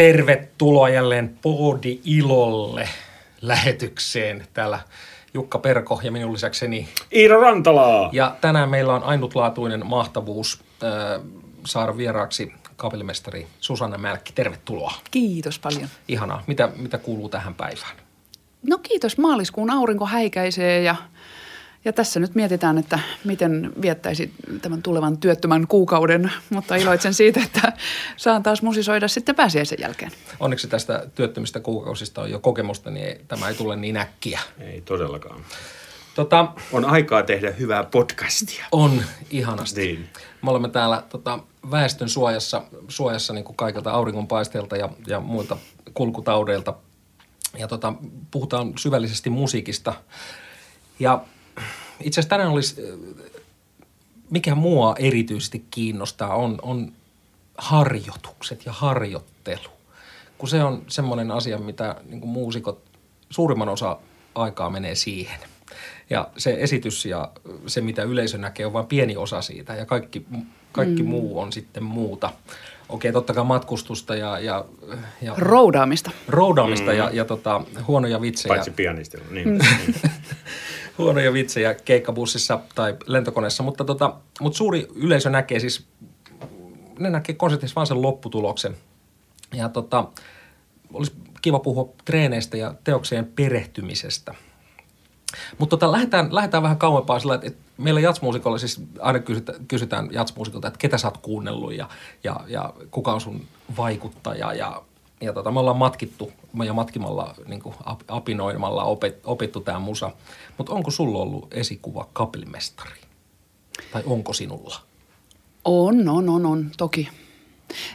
Tervetuloa jälleen Poodi-ilolle lähetykseen. Täällä Jukka Perko ja minun lisäkseni Iiro Rantalaa. Ja tänään meillä on ainutlaatuinen mahtavuus saada vieraaksi kapellimestari Susanna Mälkki. Tervetuloa. Kiitos paljon. Ihanaa. Mitä kuuluu tähän päivään? No kiitos. Maaliskuun aurinko häikäisee ja tässä nyt mietitään, että miten viettäisi tämän tulevan työttömän kuukauden, mutta iloitsen siitä, että saan taas musisoida sitten pääsiäisen jälkeen. Onneksi tästä työttömistä kuukausista on jo kokemusta, niin tämä ei tule niin äkkiä. Ei todellakaan. On aikaa tehdä hyvää podcastia. On, ihanasti. Niin. Me olemme täällä väestön suojassa niin kuin kaikilta auringonpaisteilta ja muilta kulkutaudeilta. Ja puhutaan syvällisesti musiikista ja itse asiassa tänään olisi, mikä mua erityisesti kiinnostaa, on harjoitukset ja harjoittelu. Kun se on semmoinen asia, mitä niin kuin muusikot suurimman osa aikaa menee siihen. Ja se esitys ja se, mitä yleisö näkee, on vain pieni osa siitä ja kaikki muu on sitten muuta. Okei, totta kai matkustusta ja Roudaamista ja huonoja vitsejä. Paitsi pianistilla, niin. Huonoja vitsejä keikkabussissa tai lentokoneessa, mutta suuri yleisö näkee siis, ne näkee konsertissa vaan sen lopputuloksen. Ja olisi kiva puhua treeneistä ja teokseen perehtymisestä. Mutta lähdetään vähän kauempaa sillä, että meillä jazzmuusikolla siis aina kysytään jazzmuusikolta, että ketä sä oot kuunnellut ja kuka on sun vaikuttaja ja me ollaan matkittu ja matkimalla niin kuin apinoimalla opittu tämä musa. Mutta onko sulla ollut esikuva kapellimestari? Tai onko sinulla? On, toki.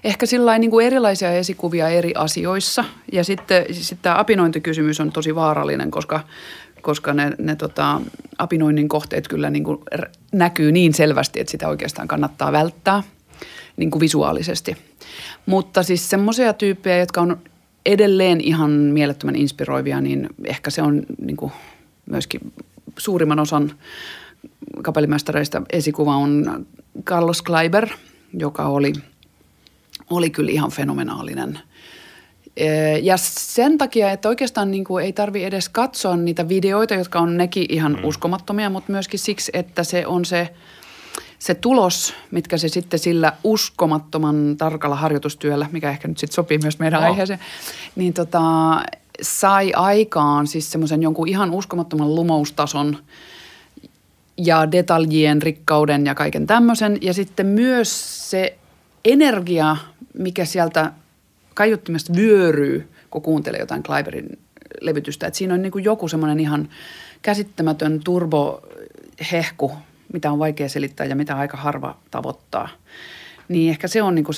Ehkä sillain niin kuin erilaisia esikuvia eri asioissa ja sitten tämä apinointikysymys on tosi vaarallinen, koska ne apinoinnin kohteet kyllä niin kuin näkyy niin selvästi, että sitä oikeastaan kannattaa välttää niin kuin visuaalisesti. Mutta siis semmoisia tyyppejä, jotka on edelleen ihan mielettömän inspiroivia, niin ehkä se on niin kuin myöskin suurimman osan kapellimestareista esikuva on Carlos Kleiber, joka oli kyllä ihan fenomenaalinen. Ja sen takia, että oikeastaan niin kuin ei tarvitse edes katsoa niitä videoita, jotka on nekin ihan uskomattomia, mutta myöskin siksi, että se on se tulos, mitkä se sitten sillä uskomattoman tarkalla harjoitustyöllä, mikä ehkä nyt sitten sopii myös meidän aiheeseen, niin sai aikaan siis semmoisen jonkun ihan uskomattoman lumoustason ja detaljien rikkauden ja kaiken tämmöisen. Ja sitten myös se energia, mikä sieltä kaiuttimesta vyöryy, kun kuuntelee jotain Kleiberin levytystä. Että siinä on niin kuin joku semmoinen ihan käsittämätön turbohehku, mitä on vaikea selittää ja mitä aika harva tavoittaa. Niin ehkä se on niin kuin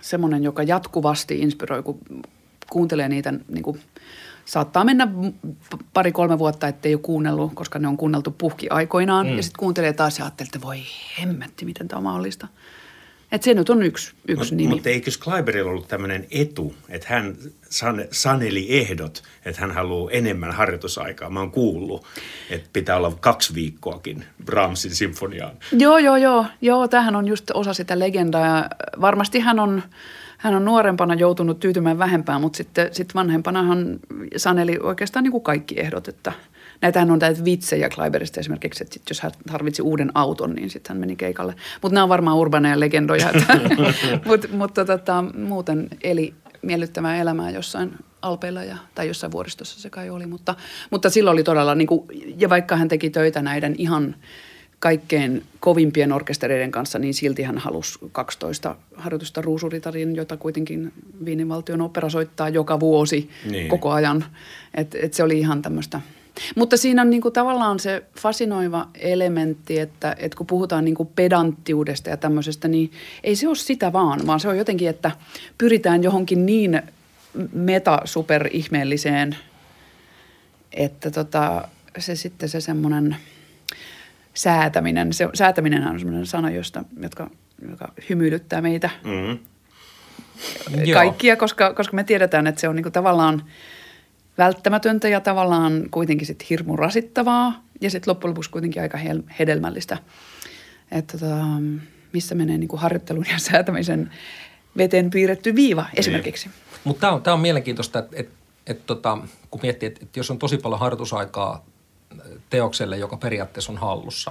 semmoinen, joka jatkuvasti inspiroi, kun kuuntelee niitä. Niin kuin saattaa mennä 2-3 vuotta, ettei ole kuunnellut, koska ne on kuunneltu puhki aikoinaan. Ja sitten kuuntelee taas ja ajattelee, että voi hemmetti, miten tämä on mahdollista. Että se nyt on yksi nimi. Mutta eikös Kleiberillä ollut tämmöinen etu, että hän saneli ehdot, että hän haluaa enemmän harjoitusaikaa. Mä oon kuullut, että pitää olla 2 viikkoakin Brahmsin sinfoniaan. Joo, tämähän on just osa sitä legendaa. Varmasti hän on nuorempana joutunut tyytymään vähempään, mutta sitten vanhempana hän saneli oikeastaan niin kuin kaikki ehdot, että näitähän on näitä vitsejä Kleiberistä esimerkiksi, että jos hän tarvitsi uuden auton, niin sitten hän meni keikalle. Mutta nämä on varmaan urbaneja legendoja. Mutta muuten eli miellyttävää elämää jossain alpeilla tai jossain vuoristossa se kai oli. Mutta silloin oli todella, niin kuin, ja vaikka hän teki töitä näiden ihan kaikkein kovimpien orkestereiden kanssa, niin silti hän halusi 12 harjoitusta Ruusuritarin, jota kuitenkin Viinin valtion opera soittaa joka vuosi koko ajan. Et se oli ihan tämmöistä. Mutta siinä on niinku tavallaan se fasinoiva elementti, että kun puhutaan niinku pedanttiudesta ja tämmöisestä, niin ei se ole sitä vaan se on jotenkin, että pyritään johonkin niin meta-superihmeelliseen, että se sitten se semmoinen säätäminen. Se, säätäminenhän on semmoinen sana, joka hymyilyttää meitä kaikkia, koska me tiedetään, että se on niinku tavallaan välttämätöntä ja tavallaan kuitenkin sitten hirmu rasittavaa ja sitten loppujen lopuksi kuitenkin aika hedelmällistä. Että missä menee niin kuin harjoittelun ja säätämisen veteen piirretty viiva esimerkiksi. Mutta tämä on mielenkiintoista, että kun miettii, että jos on tosi paljon harjoitusaikaa teokselle, joka periaatteessa on hallussa,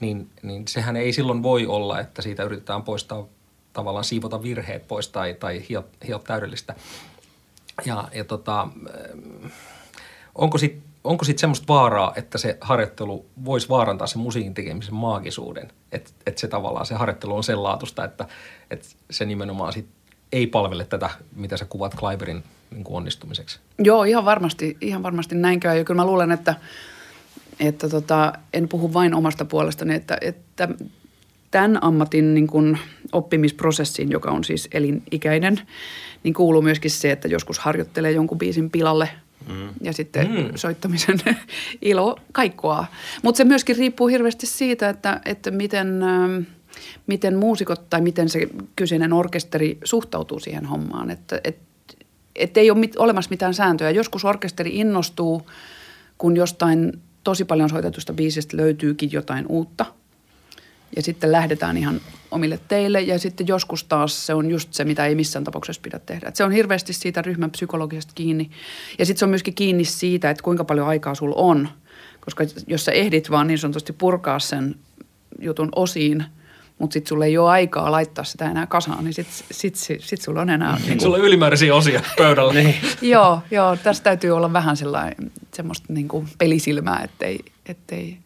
niin sehän ei silloin voi olla, että siitä yritetään poistaa, tavallaan siivota virheet pois tai hiot täydellistä. Ja onko sit semmoista vaaraa, että se harjoittelu voisi vaarantaa sen musiikin tekemisen maagisuuden? Että se tavallaan se harjoittelu on sen laatusta, että se nimenomaan sit ei palvele tätä, mitä sä kuvat Kleiberin niin kuin onnistumiseksi. Joo, ihan varmasti näin käy. Ja kyllä mä luulen, että en puhu vain omasta puolestani, että tämän ammatin niin kuin oppimisprosessiin, joka on siis elinikäinen, niin kuuluu myöskin se, että joskus harjoittelee jonkun biisin pilalle ja sitten soittamisen ilo kaikkoaa. Mutta se myöskin riippuu hirveästi siitä, että miten muusikot tai miten se kyseinen orkesteri suhtautuu siihen hommaan. Että ei ole olemassa mitään sääntöjä. Joskus orkesteri innostuu, kun jostain tosi paljon soitetusta biisistä löytyykin jotain uutta. Ja sitten lähdetään ihan omille teille ja sitten joskus taas se on just se, mitä ei missään tapauksessa pidä tehdä. Et se on hirveästi siitä ryhmän psykologisesta kiinni. Ja sitten se on myöskin kiinni siitä, että kuinka paljon aikaa sulla on. Koska jos sä ehdit vaan niin sanotusti purkaa sen jutun osiin, mutta sitten sulla ei ole aikaa laittaa sitä enää kasaan, niin sit sulla on enää... Niin sulla on ylimääräisiä osia pöydällä. Niin. Joo, tässä täytyy olla vähän semmoista niin kuin pelisilmää, ettei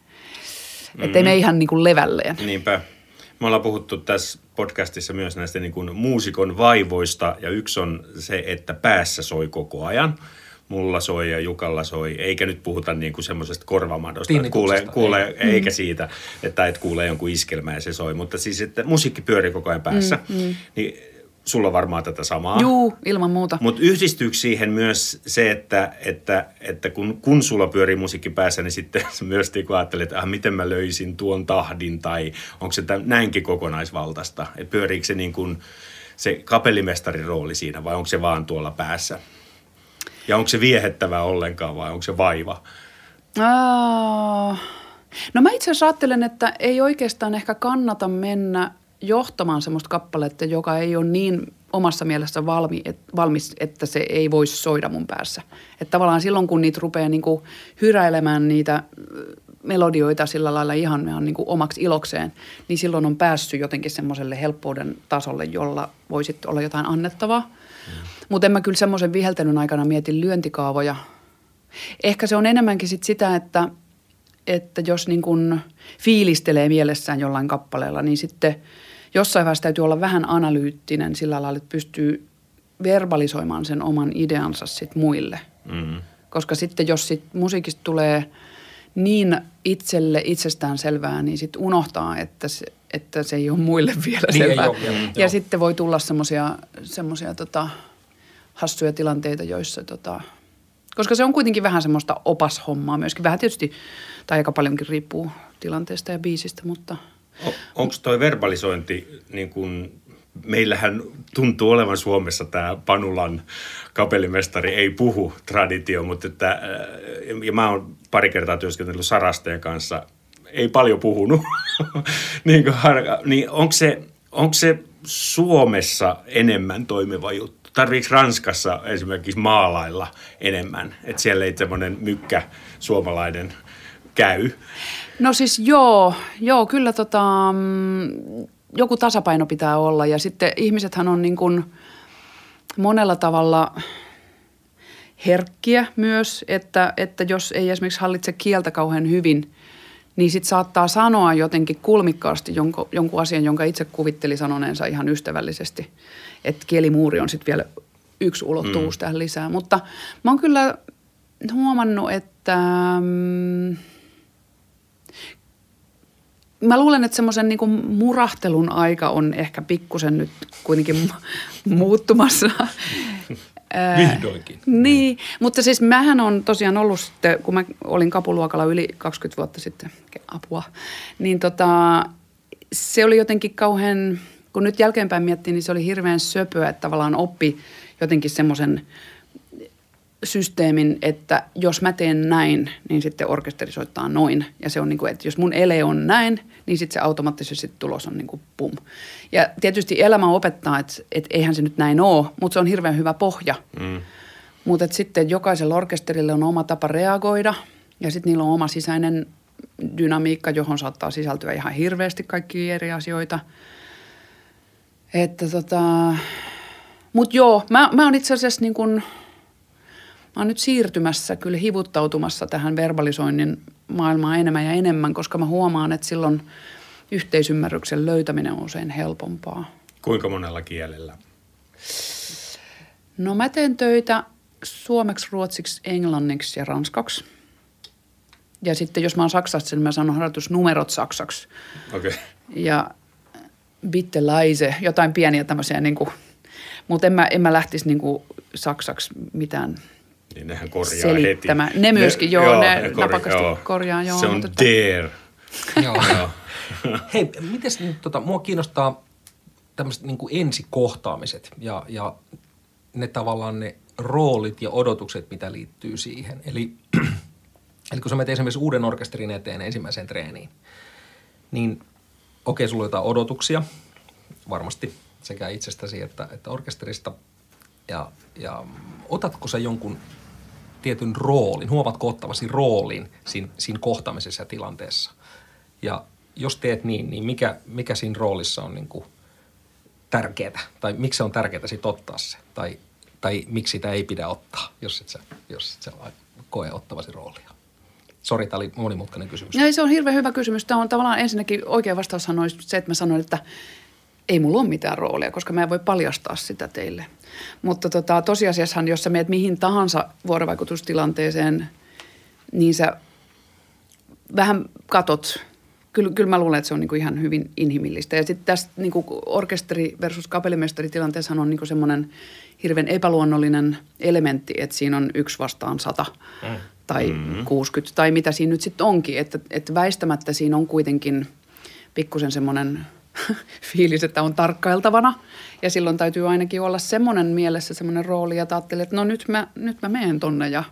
me ihan niin kuin levälleen. Niinpä. Me ollaan puhuttu tässä podcastissa myös näistä niin kuin muusikon vaivoista, ja yksi on se, että päässä soi koko ajan. Mulla soi ja Jukalla soi, eikä nyt puhuta niin kuin semmoisesta korvamadosta, että kuulee eikä siitä, että et kuulee jonkun iskelmää ja se soi. Mutta siis, että musiikki pyörii koko ajan päässä, niin sulla on varmaan tätä samaa. Juu, ilman muuta. Mutta yhdistyykö siihen myös se, että kun sulla pyörii musiikki päässä, niin sitten myös ajattelet, että miten mä löysin tuon tahdin, tai onko se näinkin kokonaisvaltaista? Et pyöriikö se, niin kuin, se kapellimestarin rooli siinä, vai onko se vaan tuolla päässä? Ja onko se viehettävää ollenkaan, vai onko se vaiva? No mä itse asiassa ajattelen, että ei oikeastaan ehkä kannata mennä johtamaan semmoista kappaletta, joka ei ole niin omassa mielessä valmis, että se ei voisi soida mun päässä. Että tavallaan silloin, kun niitä rupeaa niinku hyräilemään niitä melodioita sillä lailla ihan niinku omaksi ilokseen, niin silloin on päässyt jotenkin semmoiselle helppouden tasolle, jolla voi sitten olla jotain annettavaa. Mutta en mä kyllä semmoisen viheltelyn aikana mieti lyöntikaavoja. Ehkä se on enemmänkin sit sitä, että jos niin kun fiilistelee mielessään jollain kappaleella, niin sitten jossain vaiheessa täytyy olla vähän analyyttinen sillä lailla, että pystyy verbalisoimaan sen oman ideansa sit muille. Mm-hmm. Koska sitten jos sit musiikista tulee niin itsestään selvää, niin sitten unohtaa, että se ei ole muille vielä selvää. Ja sitten voi tulla semmoisia hassuja tilanteita, joissa... Koska se on kuitenkin vähän semmoista opashommaa myöskin. Vähän tietysti, tai aika paljonkin riippuu tilanteesta ja biisistä, mutta... Onko toi verbalisointi, niin kun meillähän tuntuu olevan Suomessa tämä Panulan kapellimestari ei puhu -traditio, mutta että... Ja mä oon pari kertaa työskennellyt Sarasteen kanssa, ei paljon puhunut. Niin onko se Suomessa enemmän toimiva juttu? Tarviiko Ranskassa esimerkiksi maalailla enemmän? Että siellä ei semmoinen mykkä suomalainen käy. No siis joo kyllä joku tasapaino pitää olla. Ja sitten ihmisethän on niin kuin monella tavalla herkkiä myös, että jos ei esimerkiksi hallitse kieltä kauhean hyvin, niin sitten saattaa sanoa jotenkin kulmikkaasti jonkun asian, jonka itse kuvitteli sanoneensa ihan ystävällisesti. Että kielimuuri on sitten vielä yksi ulottuvuus tähän lisää. Mutta mä oon kyllä huomannut, että mä luulen, että semmoisen niinku murahtelun aika on ehkä pikkusen nyt kuitenkin muuttumassa. Vihdoinkin. Niin, mutta siis mähän on tosiaan ollut sitten, kun mä olin kapuluokalla yli 20 vuotta sitten, apua, niin se oli jotenkin kauhean, kun nyt jälkeenpäin miettii, niin se oli hirveän söpöä, että tavallaan oppi jotenkin semmoisen systeemin, että jos mä teen näin, niin sitten orkesteri soittaa noin. Ja se on niin kuin, että jos mun ele on näin, niin sitten se automaattisesti tulos on niin kuin pum. Ja tietysti elämä opettaa, että eihän se nyt näin ole, mutta se on hirveän hyvä pohja. Mm. Mutta sitten jokaisella orkesterilla on oma tapa reagoida ja sitten niillä on oma sisäinen dynamiikka, johon saattaa sisältyä ihan hirveästi kaikkia eri asioita. Että mut joo, mä oon itse asiassa niin kun, mä oon nyt siirtymässä kyllä hivuttautumassa tähän verbalisoinnin maailmaan enemmän ja enemmän, koska mä huomaan, että silloin yhteisymmärryksen löytäminen on usein helpompaa. Kuinka monella kielellä? No mä teen töitä suomeksi, ruotsiksi, englanniksi ja ranskaksi. Ja sitten jos mä oon Saksassa, niin mä sanon harjoitusnumerot saksaksi. Okei. Okay. Ja bitte leise, jotain pieniä tämmöisiä niin kuin, mutta en mä lähtisi niin kuin saksaksi mitään niin nehän korjaa selittämään. Heti. Ne myöskin, ne napakasti korjaa. Joo, se on der. Joo. Hei, mites nyt, mua kiinnostaa tämmöiset niin kuin ensikohtaamiset ja ne tavallaan ne roolit ja odotukset, mitä liittyy siihen. Eli kun sä menet esimerkiksi uuden orkesterin eteen ensimmäiseen treeniin, niin okei, sulla on jotain odotuksia, varmasti sekä itsestäsi että orkesterista. Ja otatko sä jonkun tietyn roolin, huomaatko ottavasi roolin siinä kohtaamisessa ja tilanteessa? Ja jos teet niin, niin mikä siinä roolissa on niin kuin tärkeää? Tai miksi se on tärkeää sit ottaa se? Tai miksi sitä ei pidä ottaa, jos et sä koe ottavasi roolia? Sori, tämä oli monimutkainen kysymys. No, se on hirveän hyvä kysymys. Tämä on tavallaan ensinnäkin oikea vastaushan olisi se, että mä sanoin, että ei mulla ole mitään roolia, koska mä en voi paljastaa sitä teille. Mutta tosiasiassahan, jos sä meet mihin tahansa vuorovaikutustilanteeseen, niin sä vähän katot. Kyllä mä luulen, että se on niinku ihan hyvin inhimillistä. Ja sitten tässä niinku orkesteri versus kapellimestaritilanteessahan on niinku semmoinen hirveän epäluonnollinen elementti, että siinä on 1 vastaan 100 tai 60 tai mitä siinä nyt sitten onkin. Että väistämättä siinä on kuitenkin pikkusen semmoinen fiilis, että on tarkkailtavana ja silloin täytyy ainakin olla semmoinen mielessä semmoinen rooli ja ajattelee, että no nyt mä menen tonne ja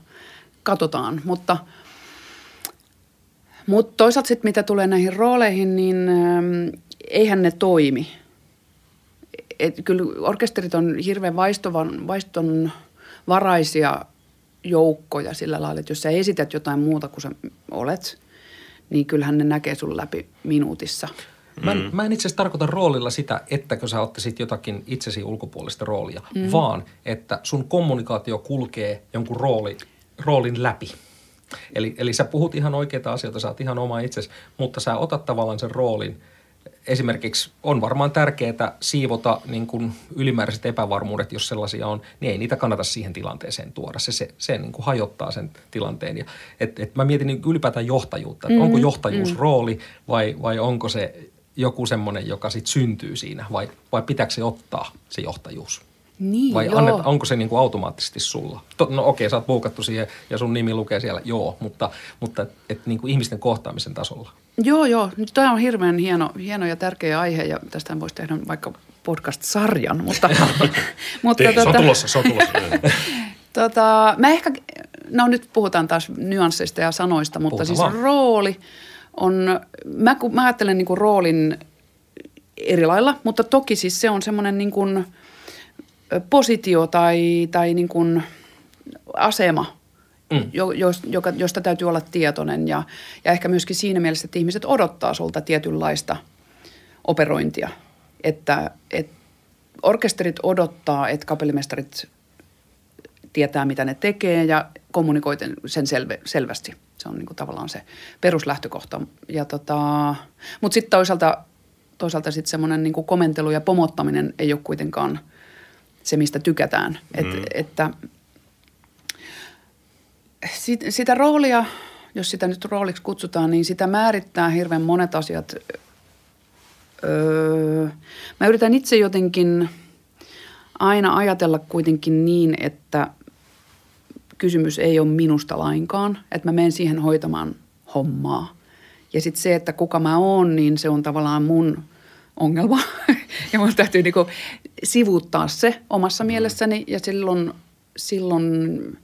katsotaan, mutta toisaalta sitten mitä tulee näihin rooleihin, niin eihän ne toimi. Et kyllä orkesterit on hirveän vaistonvaraisia joukkoja sillä lailla, että jos sä esität jotain muuta kuin sä olet, niin kyllähän ne näkee sun läpi minuutissa. Mä en itse asiassa tarkoita roolilla sitä, ettäkö sä ottaisit jotakin itsesi ulkopuolista roolia, vaan että sun kommunikaatio kulkee jonkun roolin läpi. Eli sä puhut ihan oikeita asioita, sä oot ihan oma itsesi, mutta sä otat tavallaan sen roolin. Esimerkiksi on varmaan tärkeää siivota niin kuin ylimääräiset epävarmuudet, jos sellaisia on, niin ei niitä kannata siihen tilanteeseen tuoda. Se niin kuin hajottaa sen tilanteen. Ja, et mä mietin niin ylipäätään johtajuutta, että onko johtajuus rooli vai onko se joku semmoinen, joka sitten syntyy siinä vai pitääkö se ottaa se johtajuus? Niin, vai onko se niin kuin automaattisesti sulla? No okei, sä oot buukattu siihen ja sun nimi lukee siellä, mutta et niin kuin ihmisten kohtaamisen tasolla. Joo. Tämä on hirveän hieno ja tärkeä aihe ja tästähän voisi tehdä vaikka podcast-sarjan, mutta... Se on tulossa. Mä ehkä... No nyt puhutaan taas nyansseista ja sanoista, mutta siis rooli on... Mä ajattelen niin kuin roolin eri lailla, mutta toki siis se on semmoinen niin kuin... positio tai niin kuin asema, josta täytyy olla tietoinen ja ehkä myöskin siinä mielessä, että ihmiset odottaa sulta tietynlaista operointia. Että orkesterit odottaa, että kapellimestarit tietää, mitä ne tekee ja kommunikoi sen selvästi. Se on niin kuin tavallaan se peruslähtökohta. Mutta sitten toisaalta sit semmoinen niin kuin komentelu ja pomottaminen ei ole kuitenkaan se, mistä tykätään. Että sitä roolia, jos sitä nyt rooliksi kutsutaan, niin sitä määrittää hirveän monet asiat. Mä yritän itse jotenkin aina ajatella kuitenkin niin, että kysymys ei ole minusta lainkaan, että mä menen siihen hoitamaan hommaa. Ja sitten se, että kuka mä oon, niin se on tavallaan mun ongelma. Ja mun täytyy niinku sivuuttaa se omassa mielessäni ja silloin silloin,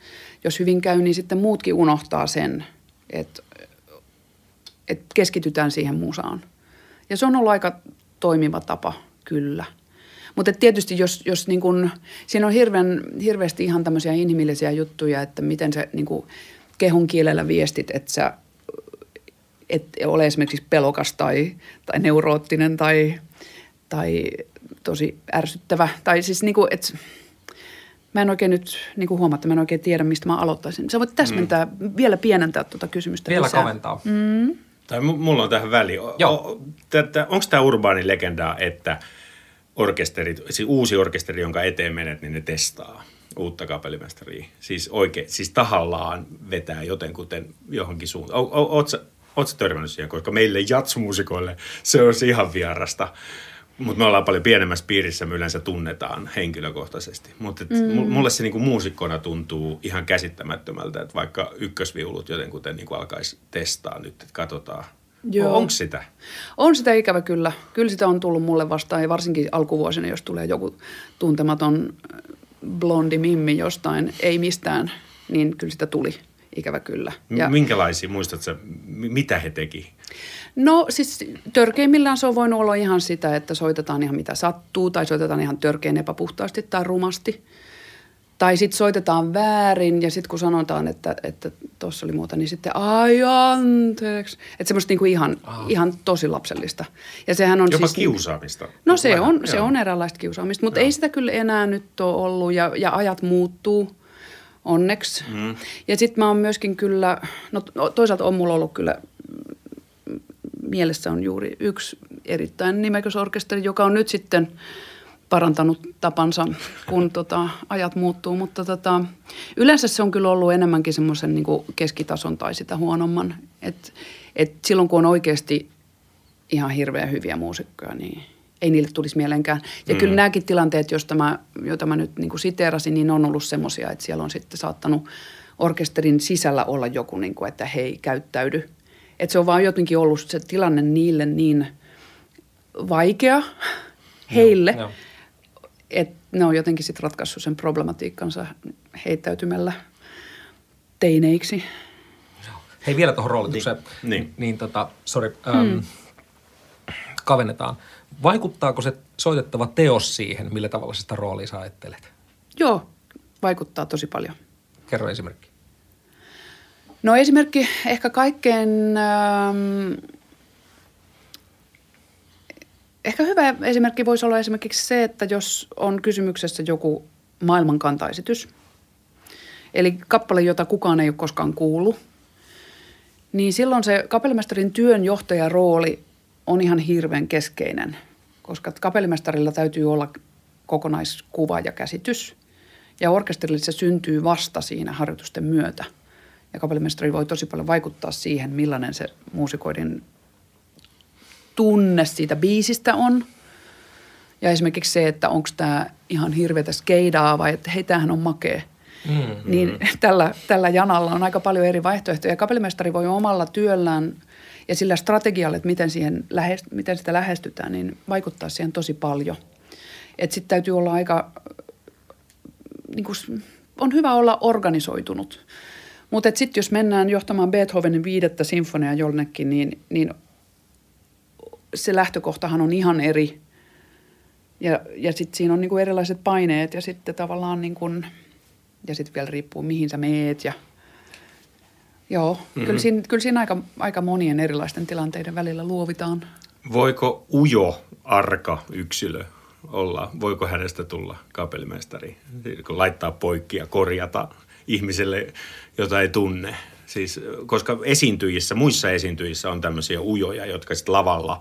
jos hyvin käy, niin sitten muutkin unohtaa sen, että keskitytään siihen musaan. Ja se on ollut aika toimiva tapa, kyllä. Mutta tietysti jos niin kun, siinä on hirveästi ihan tämmöisiä inhimillisiä juttuja, että miten sä niin kun kehon kielellä viestit, että sä et ole esimerkiksi pelokas tai neuroottinen tai tosi ärsyttävä. Tai siis niin kun, et, mä en oikein nyt niin kuin huomattu, mä en oikein tiedä, mistä mä aloittaisin. Sä voit täsmentää, vielä pienentää tuota kysymystä. Vielä lisää. Kaventaa. Mm. Tai mulla on tähän väliin. Onko tämä urbaani legenda, että orkesterit, siis uusi orkesteri, jonka eteen menet, niin ne testaa uutta kapellimestaria? Siis oikein, siis tahallaan vetää jotenkuten johonkin suuntaan. Ootko sä törmännyt siihen? Koska meille jatsmuusikoille se on ihan vierasta. Mutta me ollaan paljon pienemmässä piirissä, me yleensä tunnetaan henkilökohtaisesti. Mutta mulle se niinku muusikkona tuntuu ihan käsittämättömältä, että vaikka ykkösviulut jotenkuten niinku alkaisi testaa nyt, että katsotaan. Onko sitä? On sitä ikävä kyllä. Kyllä sitä on tullut mulle vastaan ja varsinkin alkuvuosina, jos tulee joku tuntematon blondi mimmi jostain, ei mistään, niin kyllä sitä tuli. Ikävä kyllä. Ja minkälaisia, muistatko, mitä he teki? No siis törkeimmillään se on voinut olla ihan sitä, että soitetaan ihan mitä sattuu tai soitetaan ihan törkeän epäpuhtaasti tai rumasti. Tai sitten soitetaan väärin ja sitten kun sanotaan, että tuossa oli muuta, niin sitten ai anteeksi. Että semmoista niinku ihan tosi lapsellista. Ja sehän on jopa siis kiusaamista. No se on eräänlaista kiusaamista, mutta ei sitä kyllä enää nyt ole ollut ja ajat muuttuu. Onneksi. Mm. Ja sitten mä oon myöskin kyllä, no toisaalta on mulla ollut kyllä, mielessä on juuri yksi erittäin nimekäs orkesteri, joka on nyt sitten parantanut tapansa, kun ajat muuttuu. Mutta yleensä se on kyllä ollut enemmänkin semmoisen niinku keskitason tai sitä huonomman. Et silloin kun on oikeasti ihan hirveän hyviä muusikkoja, niin ei niille tulisi mielenkään. Ja kyllä nämäkin tilanteet, joita mä nyt niin kuin siteerasin, niin on ollut semmoisia, että siellä on sitten saattanut orkesterin sisällä olla joku, niin kuin, että hei, käyttäydy. Että se on vaan jotenkin ollut se tilanne niille niin vaikea heille, että ne on jotenkin sitten ratkaissut sen problematiikkansa heittäytymällä teineiksi. Hei, vielä tuohon roolitukseen. Kavennetaan. Vaikuttaako se soitettava teos siihen, millä tavalla sitä roolia sä ajattelet? Joo, vaikuttaa tosi paljon. Kerro esimerkki. No esimerkki ehkä kaikkein, ehkä hyvä esimerkki voisi olla esimerkiksi se, että jos on kysymyksessä joku maailman kantaesitys, eli kappale, jota kukaan ei ole koskaan kuullut, niin silloin se kapellimestarin työnjohtajan rooli on ihan hirveän keskeinen, koska kapellimestarilla täytyy olla kokonaiskuva ja käsitys. Ja orkesterille se syntyy vasta siinä harjoitusten myötä. Ja kapellimestari voi tosi paljon vaikuttaa siihen, millainen se muusikoiden tunne siitä biisistä on. Ja esimerkiksi se, että onko tämä ihan hirveätä skeidaa vai että hei, tämähän on makea. Niin tällä janalla on aika paljon eri vaihtoehtoja. Kapellimestari voi omalla työllään ja sillä strategialla, että miten sitä lähestytään, niin vaikuttaa siihen tosi paljon. Että sitten täytyy olla aika, niin kuin, on hyvä olla organisoitunut. Mutta sitten jos mennään johtamaan Beethovenin 5. sinfoniaa jollekin, niin se lähtökohtahan on ihan eri. Ja sitten siinä on niin kuin erilaiset paineet ja sitten tavallaan niin kuin, ja sitten vielä riippuu mihin sä meet ja joo, kyllä siinä aika monien erilaisten tilanteiden välillä luovitaan. Voiko ujo, arka yksilö olla, voiko hänestä tulla kapellimestari? Kun laittaa poikki ja korjata ihmiselle, jota ei tunne. Siis, koska muissa esiintyjissä on tämmöisiä ujoja, jotka sitten lavalla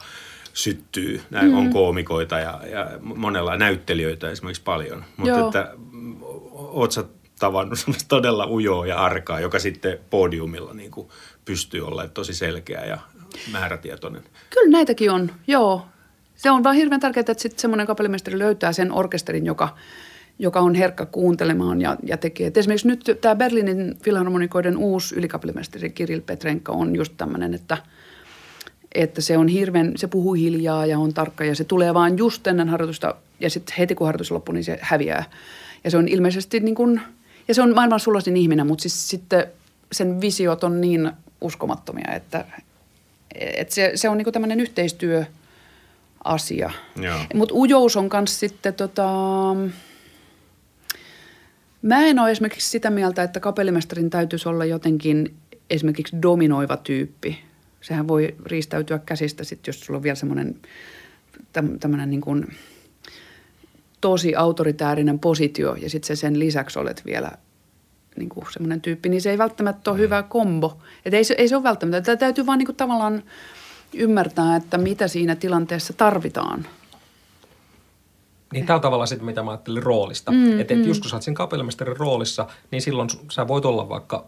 syttyy. On koomikoita ja monella näyttelijöitä esimerkiksi paljon. Mutta että oot sä tavannut todella ujoa ja arkaa, joka sitten podiumilla niin kuin pystyy olemaan tosi selkeä ja määrätietoinen. Kyllä näitäkin on, joo. Se on vaan hirveän tärkeää, että sitten semmoinen kapellimestari löytää sen orkesterin, joka on herkkä kuuntelemaan ja tekee. Et esimerkiksi nyt tämä Berliinin filharmonikoiden uusi ylikapellimestari Kirill Petrenko on just tämmöinen, että se on se puhuu hiljaa ja on tarkka ja se tulee vaan just ennen harjoitusta ja sitten heti kun harjoitus loppuu, niin se häviää. Ja se on ilmeisesti niin kuin Ja se on maailman suloisin ihminen, mutta siis sitten sen visiot on niin uskomattomia, että se on niinku tämmöinen yhteistyöasia. Mutta ujous on kans sitten mä en ole esimerkiksi sitä mieltä, että kapellimestarin täytyisi olla jotenkin esimerkiksi dominoiva tyyppi. Sehän voi riistäytyä käsistä sitten, jos sulla on vielä semmoinen tämmöinen niin kuin tosi autoritäärinen positio ja sitten sen lisäksi olet vielä niin kuin semmoinen tyyppi, niin se ei välttämättä ole hyvä kombo. Että ei se ole välttämättä. Tätä täytyy vaan niin kuin tavallaan ymmärtää, että mitä siinä tilanteessa tarvitaan. Niin tällä tavalla sitten, mitä mä ajattelin roolista. Että just kun sä oot sen kapellimestarin roolissa, niin silloin sä voit olla vaikka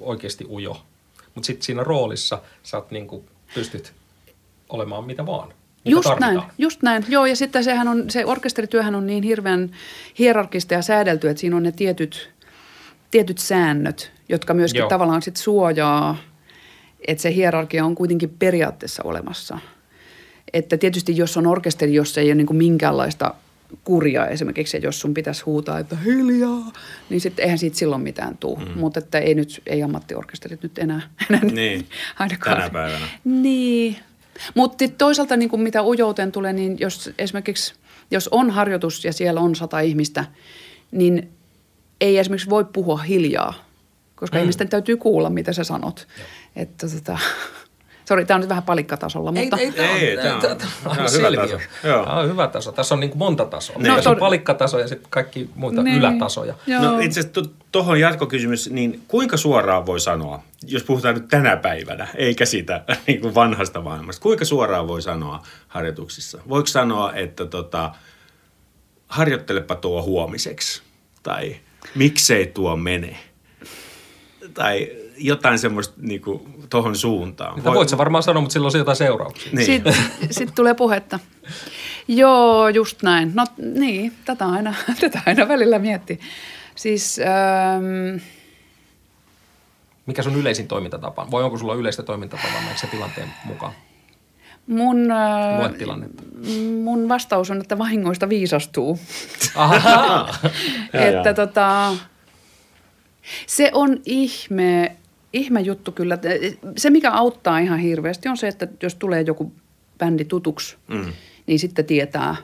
oikeasti ujo. Mutta sitten siinä roolissa sä oot niinku pystyt olemaan mitä vaan. Just näin. Joo, ja sitten se orkesterityöhän on niin hirveän hierarkista ja säädelty, että siinä on ne tietyt säännöt, jotka myöskin tavallaan sitten suojaa, että se hierarkia on kuitenkin periaatteessa olemassa. Että tietysti jos on orkesteri, jos ei ole niinku minkäänlaista kuria esimerkiksi, jos sun pitäisi huutaa, että hiljaa, niin sitten eihän siitä silloin mitään tule. Mutta että ei ammattiorkesterit nyt enää niin, ainakaan. Tänä päivänä. Niin. Mutta toisaalta niin kuin mitä ujouteen tulee, niin jos esimerkiksi, jos on harjoitus ja siellä on 100 ihmistä, niin ei esimerkiksi voi puhua hiljaa, koska ihmisten täytyy kuulla, mitä sä sanot. Että sori, tämä on nyt vähän palikkatasolla, mutta... Ei, tämä on hyvä taso. Tämä on hyvä taso. Tässä on niin kuin monta tasoa. No, tässä on palikkataso ja sitten kaikki muita ylätasoja. No, itse asiassa tuohon jatkokysymys, niin kuinka suoraan voi sanoa, jos puhutaan nyt tänä päivänä, eikä sitä niin kuin vanhasta maailmasta, kuinka suoraan voi sanoa harjoituksissa? Voiko sanoa, että harjoittelepa tuo huomiseksi? Tai miksei tuo mene? Tai... jotain semmoista niinku tohon suuntaan. Mutta voit sä varmaan sanoa, mutta silloin on jotain seurauksia. Niin. Sitten tulee puhetta. Joo, just näin. No niin, tätä aina välillä miettii. Siis... Mikä sun yleisin toimintatapa? Vai onko sulla yleistä toimintatapaa, eikö se tilanteen mukaan? Mun vastaus on, että vahingoista viisastuu. Ahaa. Että se on ihme juttu kyllä. Se, mikä auttaa ihan hirveästi, on se, että jos tulee joku bändi tutuksi, niin sitten tietää,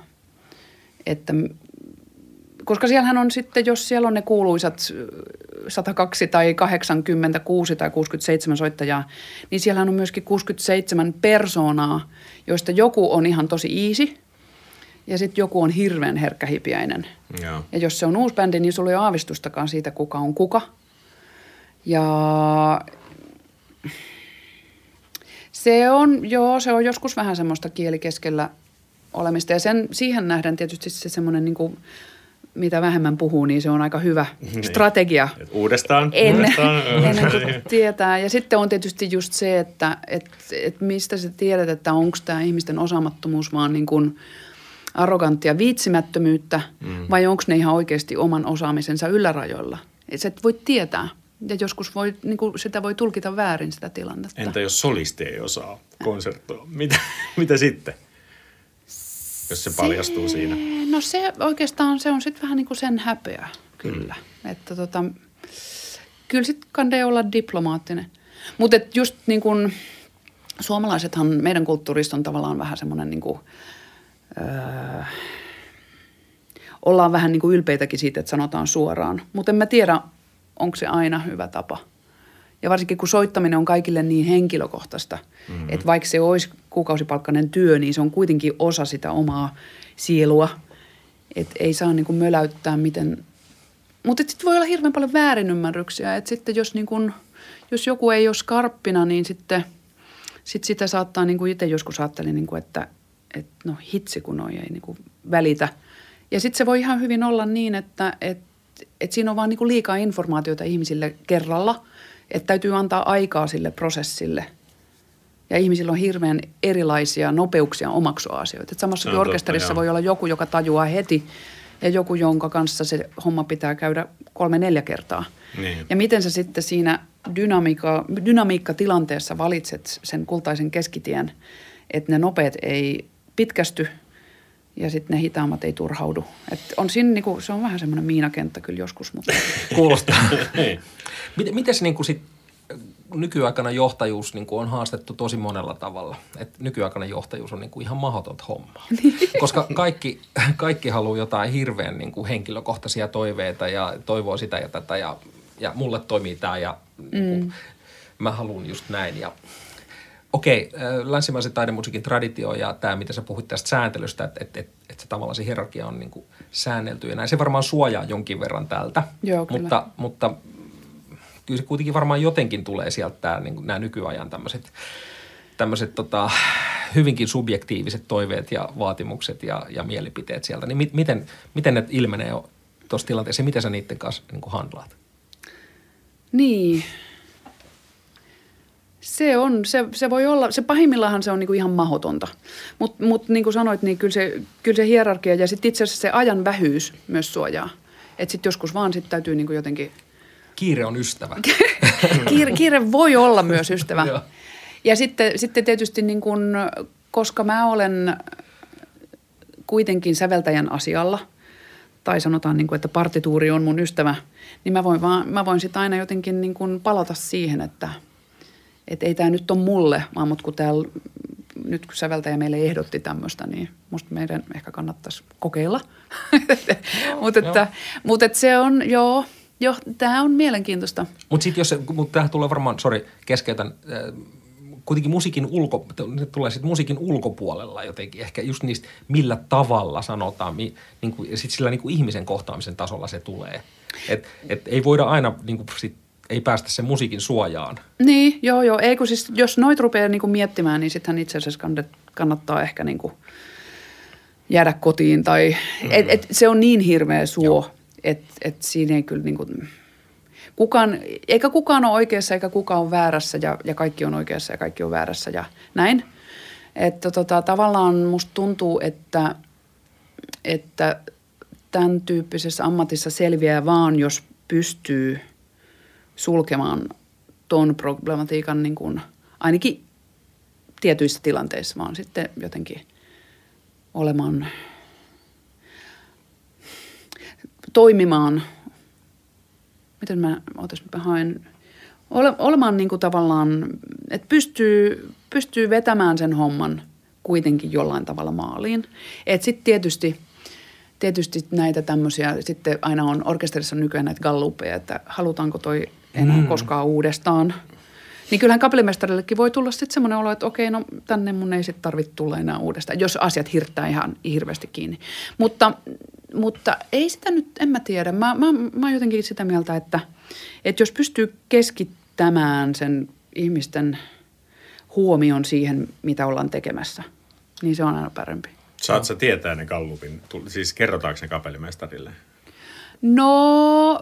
että... Koska siellähän on sitten, jos siellä on ne kuuluisat 102 tai 86 tai 67 soittajaa, niin siellähän on myöskin 67 persoonaa, joista joku on ihan tosi easy ja sitten joku on hirveän herkkähipiäinen. Ja jos se on uusi bändi, niin sulla ei ole aavistustakaan siitä, kuka on kuka. Ja se on joskus vähän semmoista kielikeskellä olemista. Ja siihen nähden tietysti se semmoinen, niin kuin, mitä vähemmän puhuu, niin se on aika hyvä strategia. Uudestaan. Ennen tietää. Ja sitten on tietysti just se, että mistä sä tiedät, että onko tämä ihmisten osaamattomuus vaan niin kuin arroganttia viitsimättömyyttä, vai onko ne ihan oikeasti oman osaamisensa ylärajoilla. Et sä et voi tietää. Ja joskus voi, niin kuin sitä voi tulkita väärin sitä tilannetta. Entä jos solisti ei osaa konserttoa? Mitä sitten, jos se paljastuu siinä? No se oikeastaan, se on sitten vähän niin kuin sen häpeä, kyllä. Että kyllä sitten kannattaa olla diplomaattinen. Mutta just niin kuin suomalaisethan, meidän kulttuurista on tavallaan vähän semmoinen niin kuin... ollaan vähän niin kuin ylpeitäkin siitä, että sanotaan suoraan. Mutta en mä tiedä... Onko se aina hyvä tapa? Ja varsinkin, kun soittaminen on kaikille niin henkilökohtaista, että vaikka se olisi kuukausipalkkainen työ, niin se on kuitenkin osa sitä omaa sielua. Että ei saa niin kuin möläyttää miten... Mutta sitten voi olla hirveän paljon väärinymmärryksiä. Että sitten jos, niin kuin, jos joku ei ole skarppina, niin sitten sitä saattaa, niin kuin itse joskus ajattelin, niin kuin, että no hitsi, kun noi ei niin kuin välitä. Ja sitten se voi ihan hyvin olla niin, että siinä on vaan niin kuin liikaa informaatiota ihmisille kerralla, että täytyy antaa aikaa sille prosessille. Ja ihmisillä on hirveän erilaisia nopeuksia omaksua asioita. Et samassakin orkesterissa voi olla joku, joka tajuaa heti, ja joku, jonka kanssa se homma pitää käydä 3-4 kertaa. Niin. Ja miten sä sitten siinä dynamiikkatilanteessa valitset sen kultaisen keskitien, että ne nopeat ei pitkästy Ja sitten ne hitaamat ei turhaudu. Et on siinä niinku, se on vähän semmoinen miinakenttä kyllä joskus, mutta kuulostaa. Mites niinku sit nykyaikana johtajuus niinku on haastettu tosi monella tavalla? Et nykyaikana johtajuus on niinku ihan mahdotonta hommaa. Koska kaikki haluaa jotain hirveän niinku henkilökohtaisia toiveita ja toivoo sitä ja tätä ja mulle toimii tää ja niinku, mä haluun just näin ja... Okei, länsimaisen taidemusiikin traditio ja tämä, mitä sä puhuit tästä sääntelystä, että se tavallaan se hierarkia on niin kuin säännelty ja näin. Se varmaan suojaa jonkin verran tältä, joo, mutta kyllä se kuitenkin varmaan jotenkin tulee sieltä niin kuin nämä nykyajan tämmöiset hyvinkin subjektiiviset toiveet ja vaatimukset ja mielipiteet sieltä. Niin miten ne ilmenee tuossa tilanteessa ja miten sä niiden kanssa niin kuin handlaat? Niin... Se pahimmillaan se on niinku ihan mahdotonta. Mut niin kuin sanoit, niin kyllä se hierarkia ja sitten itse asiassa se ajan vähyys myös suojaa. Että sitten joskus vaan sit täytyy niinku jotenkin... Kiire on ystävä. Kiire voi olla myös ystävä. Ja sitten tietysti niin kuin, koska mä olen kuitenkin säveltäjän asialla, tai sanotaan niin kuin, että partituuri on mun ystävä, niin mä voin sitten aina jotenkin niin kuin palata siihen, että ei tämä nyt ole mulle, vaan mut kun täällä nyt kun säveltäjä meille ehdotti tämmöistä, niin musta meidän ehkä kannattaisi kokeilla. Mutta se on, joo, tämä on mielenkiintoista. Mutta sitten jos, tämä tulee varmaan, keskeytän, kuitenkin tulee sitten musiikin ulkopuolella jotenkin, ehkä just niistä, millä tavalla sanotaan, niin kuin, sit sillä niin kuin ihmisen kohtaamisen tasolla se tulee. Et ei voida aina niin kuin sitten... Ei päästä sen musiikin suojaan. Niin, joo. Ei kun siis, jos noit rupeaa niinku miettimään, niin sittenhän itse asiassa kannattaa ehkä niinku jäädä kotiin. Tai, se on niin hirveä suo, että siinä ei kyllä niinku, eikä kukaan ole oikeassa, eikä kukaan ole väärässä ja kaikki on oikeassa ja kaikki on väärässä ja näin. Että tavallaan musta tuntuu, että tämän tyyppisessä ammatissa selviää vaan, jos pystyy... sulkemaan ton problematiikan niin kuin ainakin tietyissä tilanteissa, vaan sitten jotenkin olemaan, toimimaan, miten mä haen, olemaan niin kuin tavallaan, että pystyy vetämään sen homman kuitenkin jollain tavalla maaliin. Että sitten tietysti näitä tämmöisiä, sitten aina on orkesterissa nykyään näitä gallupeja, että halutaanko toi enää koskaan uudestaan. Niin kyllähän kapellimestarillekin voi tulla sitten semmoinen olo, että okei, no tänne mun ei sitten tarvitse tulla enää uudestaan, jos asiat hirttää ihan hirveästi kiinni. Mutta ei sitä nyt, en mä tiedä. Mä oon jotenkin sitä mieltä, että jos pystyy keskittämään sen ihmisten huomion siihen, mitä ollaan tekemässä, niin se on aina parempi. Saatko sä tietää ne gallupin? Siis kerrotaanko ne kapellimestarille? No...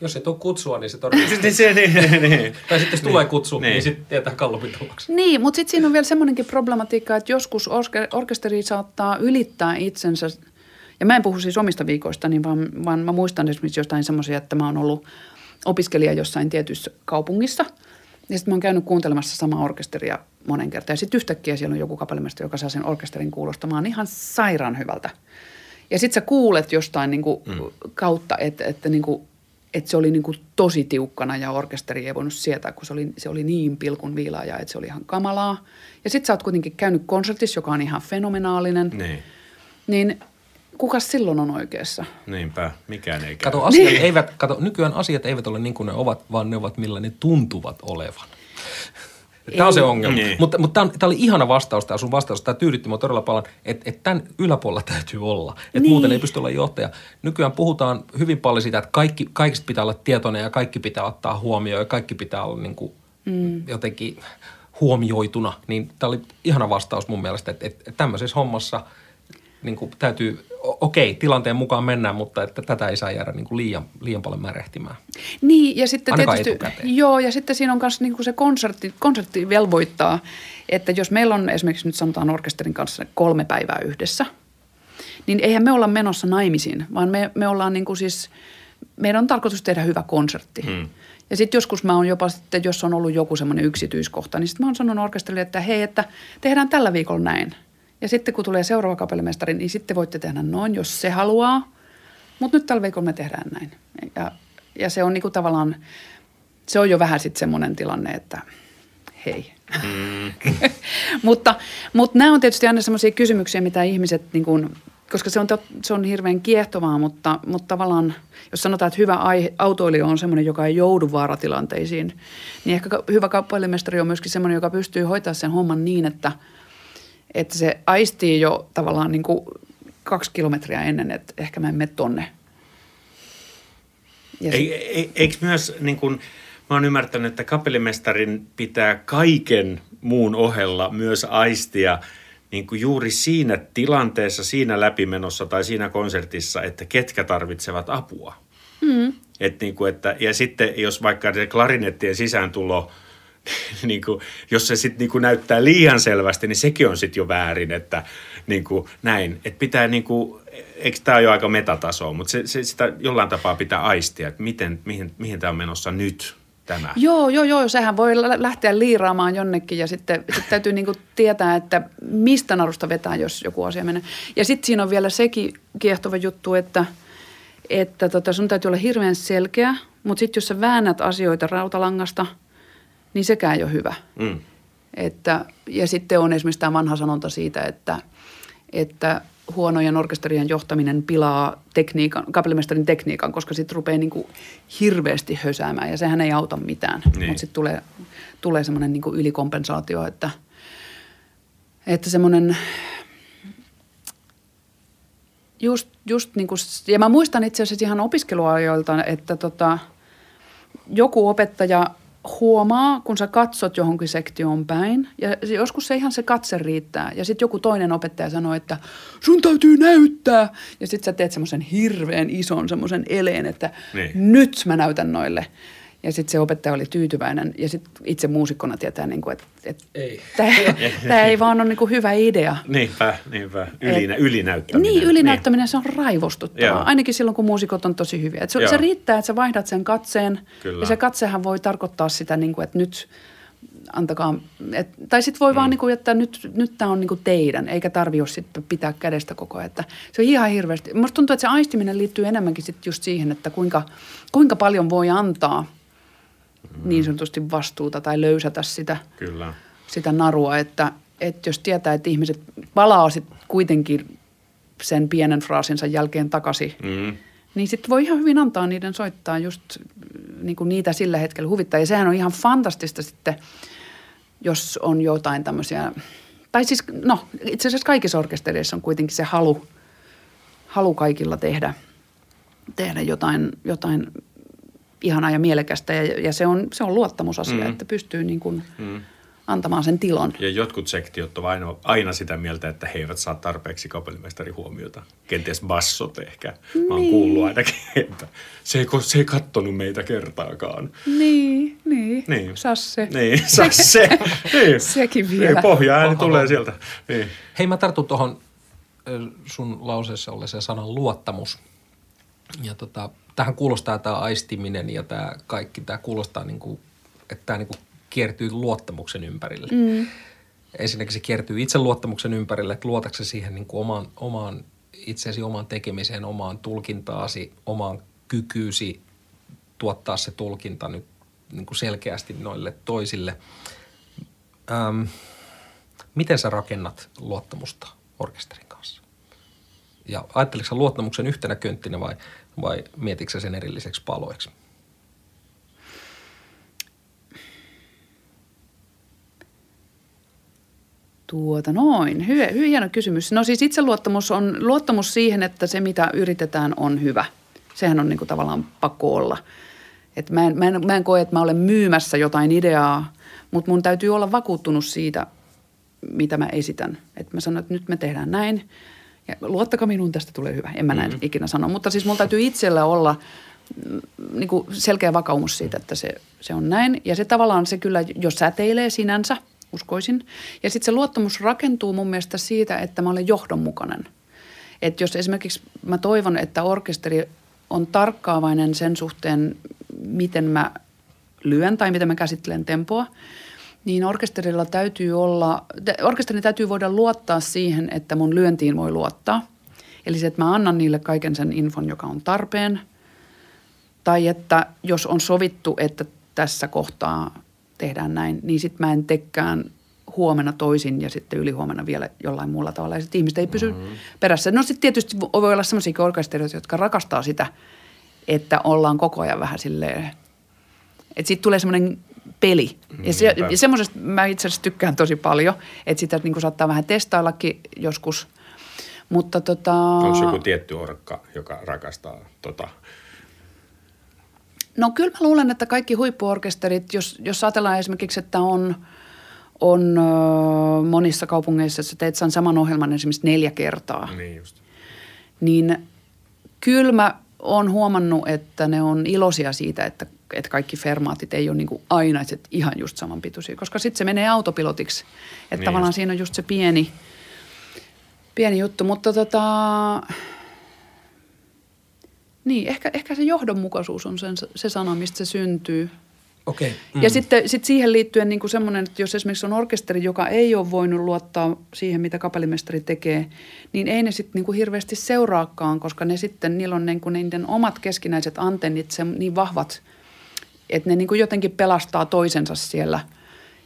Jos et ole kutsua, niin se todennäköisesti... Tai sitten jos tulee kutsua, niin sitten tietää gallupin tuloksen. Niin, mutta sitten siinä on vielä semmoinenkin problematiikka, että joskus orkesteri saattaa ylittää itsensä. Ja mä en puhu siis omista viikoistani, vaan mä muistan esimerkiksi jostain semmoisia, että mä oon ollut opiskelija jossain tietyssä kaupungissa. Ja sitten mä oon käynyt kuuntelemassa samaa orkesteria monen kertaan. Ja sitten yhtäkkiä siellä on joku kapellimestari, joka saa sen orkesterin kuulostamaan ihan sairaan hyvältä. Ja sitten sä kuulet jostain niinku kautta, että niinku, et se oli niinku tosi tiukkana ja orkesteri ei voinut sietää, kun se oli niin pilkun viilaaja, että se oli ihan kamalaa. Ja sitten sä oot kuitenkin käynyt konsertissa, joka on ihan fenomenaalinen. Niin kukas silloin on oikeassa? Niinpä, mikään ei käy. Nykyään asiat eivät ole niin kuin ne ovat, vaan ne ovat millä ne tuntuvat olevan. Tämä on se ongelma. Niin. Mutta tämä oli ihana vastaus, tämä sun vastaus. Tämä tyydytti minua todella paljon, että tämän yläpuolella täytyy olla. Että muuten ei pysty olla johtaja. Nykyään puhutaan hyvin paljon siitä, että kaikista pitää olla tietoinen ja kaikki pitää ottaa huomioon ja kaikki pitää olla niin kuin jotenkin huomioituna. Niin tämä oli ihana vastaus mun mielestä, että tämmöisessä hommassa niin kuin täytyy... Okei, tilanteen mukaan mennään, mutta että tätä ei saa jäädä niin kuin liian paljon märehtimään. Niin, ja sitten ainakaan tietysti etukäteen. Joo, ja sitten siinä on myös niin kuin se konsertti velvoittaa, että jos meillä on esimerkiksi nyt sanotaan orkesterin kanssa 3 päivää yhdessä, niin eihän me olla menossa naimisiin, vaan me ollaan niin kuin siis, meidän on tarkoitus tehdä hyvä konsertti. Ja sitten joskus mä oon jopa sitten, jos on ollut joku semmoinen yksityiskohta, niin sitten mä oon sanonut orkesterille, että hei, että tehdään tällä viikolla näin. Ja sitten kun tulee seuraava kapellimestari, niin sitten voitte tehdä noin, jos se haluaa. Mutta nyt tällä viikolla me tehdään näin. Ja se on niinku tavallaan, se on jo vähän sitten semmoinen tilanne, että hei. Mutta nämä on tietysti aina semmoisia kysymyksiä, mitä ihmiset niinku, koska se on hirveän kiehtovaa, mutta tavallaan, jos sanotaan, että hyvä autoilija on semmoinen, joka ei joudu vaaratilanteisiin, niin ehkä hyvä kapellimestari on myöskin semmoinen, joka pystyy hoitaa sen homman niin, että se aistii jo tavallaan niin kuin 2 kilometriä ennen, että ehkä mä en mene tonne. Eikö myös, niin kuin, mä oon ymmärtänyt, että kapellimestarin pitää kaiken muun ohella myös aistia niin kuin juuri siinä tilanteessa, siinä läpimenossa tai siinä konsertissa, että ketkä tarvitsevat apua. Mm. Ja sitten jos vaikka se klarinettien sisääntulo, niin kuin, jos se sitten niin näyttää liian selvästi, niin sekin on sitten jo väärin, että niin kuin, näin. Että pitää niin kuin, eikö tämä ole jo aika metatasoa, mutta sitä jollain tapaa pitää aistia, että mihin tämä on menossa nyt tämä. Joo, sehän voi lähteä liiraamaan jonnekin ja sitten täytyy niin kuin tietää, että mistä narusta vetää, jos joku asia menee. Ja sitten siinä on vielä sekin kiehtova juttu, että sun täytyy olla hirveän selkeä, mutta sitten jos sä väännät asioita rautalangasta, niin sekään ei ole hyvä. Mm. Ja sitten on esimerkiksi tämä vanha sanonta siitä, että huonojen orkesterien johtaminen pilaa kapellimestarin tekniikan, koska sitten rupeaa niinku hirveästi hösäämään ja sehän ei auta mitään. Niin. Mutta sitten tulee semmoinen niinku ylikompensaatio, että semmoinen just niinku, ja mä muistan itse asiassa ihan opiskeluajoilta, että joku opettaja huomaa, kun sä katsot johonkin sektioon päin, ja joskus se ihan se katse riittää. Ja sitten joku toinen opettaja sanoo, että sun täytyy näyttää. Ja sitten sä teet semmoisen hirveän ison semmoisen eleen, että nyt mä näytän noille. Ja sitten se opettaja oli tyytyväinen. Ja sitten itse muusikkona tietää, niin kuin, että tämä ei vaan ole niin kuin hyvä idea. Niinpä. Ylinäyttäminen. Niin, ylinäyttäminen, se on raivostuttavaa. Joo. Ainakin silloin, kun muusikot on tosi hyviä. Et se riittää, että sä vaihdat sen katseen. Kyllä. Ja se katsehan voi tarkoittaa sitä, niin kuin, että nyt antakaa. Tai sitten voi vaan, niin kuin, että nyt tämä on niin kuin teidän, eikä tarvitse sitten pitää kädestä koko ajan. Että se on ihan hirveästi. Minusta tuntuu, että se aistiminen liittyy enemmänkin sitten just siihen, että kuinka paljon voi antaa niin sanotusti vastuuta tai löysätä sitä narua, että jos tietää, että ihmiset palaa sitten kuitenkin sen pienen fraasinsa jälkeen takaisin, niin sitten voi ihan hyvin antaa niiden soittaa just niin kuin niitä sillä hetkellä huvittaa. Ja sehän on ihan fantastista sitten, jos on jotain tämmöisiä, tai siis itse asiassa kaikissa orkestereissa on kuitenkin se halu kaikilla tehdä jotain ihanaa ja mielekästä ja se on luottamusasia, että pystyy niin kuin antamaan sen tilon. Ja jotkut sektiot ovat aina sitä mieltä, että he eivät saa tarpeeksi kapellimestarin huomiota. Kenties bassot ehkä. Mä oon kuullut ainakin, että se ei kattonut meitä kertaakaan. Niin. Sasse. Sasse. Sekin vielä. Pohja-ääni tulee sieltä. Niin. Hei, mä tartun tuohon sun lauseessa olleeseen sanan luottamus. Ja tähän kuulostaa tämä aistiminen ja tämä kaikki, tämä kuulostaa niin kuin, että tämä niin kuin kiertyy luottamuksen ympärille. Ensinnäkin se kiertyy itse luottamuksen ympärille, että luotaksesi siihen niin kuin omaan itseesi, omaan tekemiseen, omaan tulkintaasi, omaan kykyysi tuottaa se tulkinta nyt niin kuin selkeästi noille toisille. Miten sä rakennat luottamusta orkesterin kanssa? Ja ajatteliko sä luottamuksen yhtenä könttinä vai mietitkö sä sen erilliseksi paloiksi? Hieno kysymys. No siis itseluottamus on luottamus siihen, että se mitä yritetään on hyvä. Sehän on niinku tavallaan pakko olla. Et mä en koe, että mä olen myymässä jotain ideaa, mutta mun täytyy olla vakuuttunut siitä, mitä mä esitän. Et mä sanon, että nyt me tehdään näin. Ja luottakaa minuun, tästä tulee hyvä. En mä näin ikinä sano. Mutta siis mulla täytyy itsellä olla niin kuin selkeä vakaumus siitä, että se on näin. Ja se tavallaan se kyllä jo säteilee sinänsä, uskoisin. Ja sitten se luottamus rakentuu mun mielestä siitä, että mä olen johdonmukainen. Että jos esimerkiksi mä toivon, että orkesteri on tarkkaavainen sen suhteen, miten mä lyön tai miten mä käsittelen tempoa, Niin orkesterin täytyy voida luottaa siihen, että mun lyöntiin voi luottaa. Eli se, että mä annan niille kaiken sen infon, joka on tarpeen. Tai että jos on sovittu, että tässä kohtaa tehdään näin, niin sitten mä en tekään huomenna toisin ja sitten ylihuomenna vielä jollain muulla tavalla. Ja sitten ihmiset ei pysy perässä. No sitten tietysti voi olla sellaisia orkesterioita, jotka rakastaa sitä, että ollaan koko ajan vähän silleen, että siitä tulee semmoinen peli. Ja semmoisesta mä itse asiassa tykkään tosi paljon, että sitä niin kuin saattaa vähän testaillakin joskus, mutta Onko joku tietty orkka, joka rakastaa tota? No kyllä mä luulen, että kaikki huippuorkesterit, jos ajatellaan esimerkiksi, että on monissa kaupungeissa, että sä teet saman ohjelman esimerkiksi 4 kertaa. Niin just. Niin kyllä mä oon huomannut, että ne on iloisia siitä, että kaikki fermaatit ei ole niin kuin aina ihan just samanpituisia, koska sitten se menee autopilotiksi. Että niin tavallaan just. Siinä on just se pieni juttu, mutta niin, ehkä se johdonmukaisuus on se sana, mistä se syntyy. Okei. Okay. Ja sitten siihen liittyen niin kuin semmoinen, että jos esimerkiksi on orkesteri, joka ei ole voinut luottaa siihen, mitä kapellimestari tekee, niin ei ne sitten niin kuin hirveästi seuraakaan, koska ne sitten, niillä on niin kuin niiden omat keskinäiset antennit niin vahvat, että ne niin kuin jotenkin pelastaa toisensa siellä.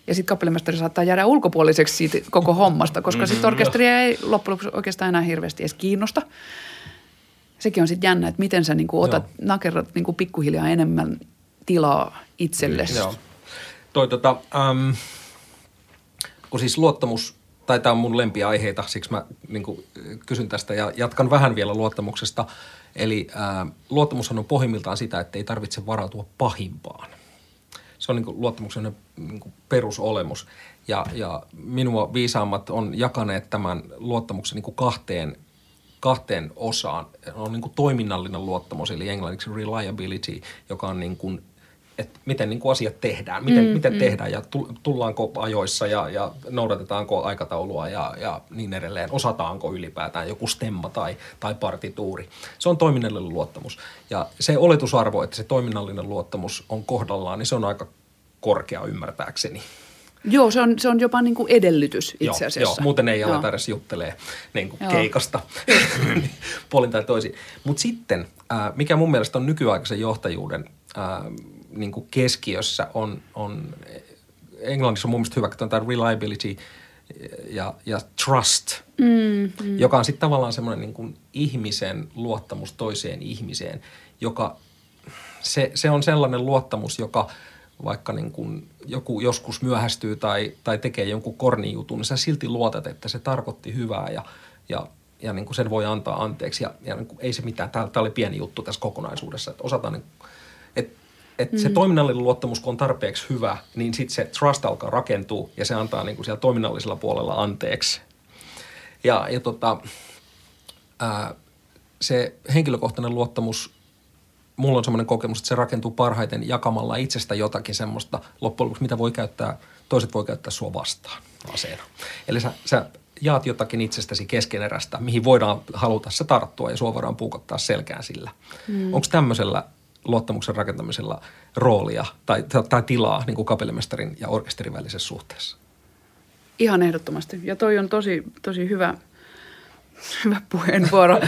Ja sitten kapellimestari saattaa jäädä ulkopuoliseksi siitä koko hommasta, koska sitten orkesteria ei loppujen lopuksi oikeastaan enää hirveästi edes kiinnosta. Sekin on sitten jännä, että miten sä niinku nakerrat niinku pikkuhiljaa enemmän tilaa itsellesi. Joo. Kun siis luottamus, tai tämä on mun lempiaiheita, siksi mä niinku kysyn tästä ja jatkan vähän vielä luottamuksesta. Eli luottamushan on pohjimmiltaan sitä, että ei tarvitse varautua pahimpaan. Se on niinku luottamuksen niinku perusolemus. Ja minua viisaammat on jakaneet tämän luottamuksen niinku kahteen osaan. On niin kuin toiminnallinen luottamus, eli englanniksi reliability, joka on niin kuin, että miten niin kuin asiat tehdään, miten tehdään ja tullaanko ajoissa ja noudatetaanko aikataulua ja niin edelleen, osataanko ylipäätään joku stemma tai partituuri. Se on toiminnallinen luottamus ja se oletusarvo, että se toiminnallinen luottamus on kohdallaan, niin se on aika korkea ymmärtääkseni. Joo, se on jopa niin kuin edellytys itse asiassa. Joo, muuten ei aleta edes juttelee niin kuin keikasta puolin tai toisin. Mutta sitten, mikä mun mielestä on nykyaikaisen johtajuuden niin kuin keskiössä, on englannissa on mun mielestä hyvä, että on tämä reliability ja trust, joka on sitten tavallaan semmoinen niin kuin ihmisen luottamus toiseen ihmiseen, joka se on sellainen luottamus, joka vaikka niin kun joku joskus myöhästyy tai tekee jonkun kornin jutun, niin sä silti luotat, että se tarkoitti hyvää ja niin kun sen voi antaa anteeksi. Ja niin kun ei se mitään, tämä oli pieni juttu tässä kokonaisuudessa, että osataan, niin, että se toiminnallinen luottamus, kun on tarpeeksi hyvä, niin sitten se trust alkaa rakentua ja se antaa niin kun siellä toiminnallisella puolella anteeksi. Se henkilökohtainen luottamus, mulla on semmoinen kokemus, että se rakentuu parhaiten jakamalla itsestä jotakin semmoista loppujen lopuksi, mitä voi käyttää, toiset voi käyttää sua vastaan aseena. Eli sä jaat jotakin itsestäsi keskenerästä, mihin voidaan haluta se tarttua ja sua voidaan puukottaa selkään sillä. Onko tämmöisellä luottamuksen rakentamisella roolia tai tilaa niin kuin kapellimestarin ja orkesterin välisessä suhteessa? Ihan ehdottomasti. Ja toi on tosi, tosi hyvä puheenvuoro.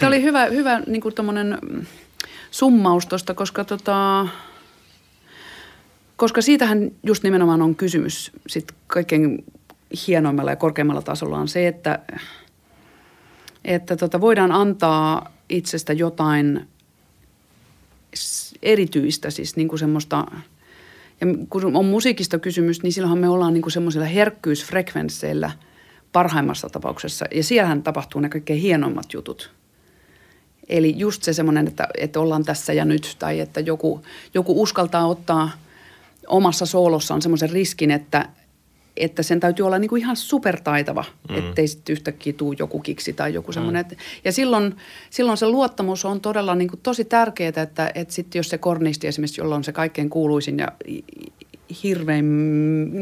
Toi oli hyvä niin kuin tommonen summaus tuosta, koska siitähän just nimenomaan on kysymys sitten kaikkein hienoimmalla ja korkeimmalla tasolla on se, että voidaan antaa itsestä jotain erityistä, siis niin kuin semmoista, ja kun on musiikista kysymys, niin silloinhan me ollaan niin kuin semmoisilla herkkyysfrekvensseillä parhaimmassa tapauksessa, ja siellähän tapahtuu ne kaikkein hienoimmat jutut. Eli just se semmoinen, että ollaan tässä ja nyt, tai että joku uskaltaa ottaa omassa soolossaan semmoisen riskin, että sen täytyy olla niin kuin ihan supertaitava, ettei sitten yhtäkkiä tule joku kiksi tai joku semmoinen. Ja silloin se luottamus on todella niin kuin tosi tärkeää, että sitten jos se kornisti esimerkiksi, jolla on se kaikkein kuuluisin ja hirveän,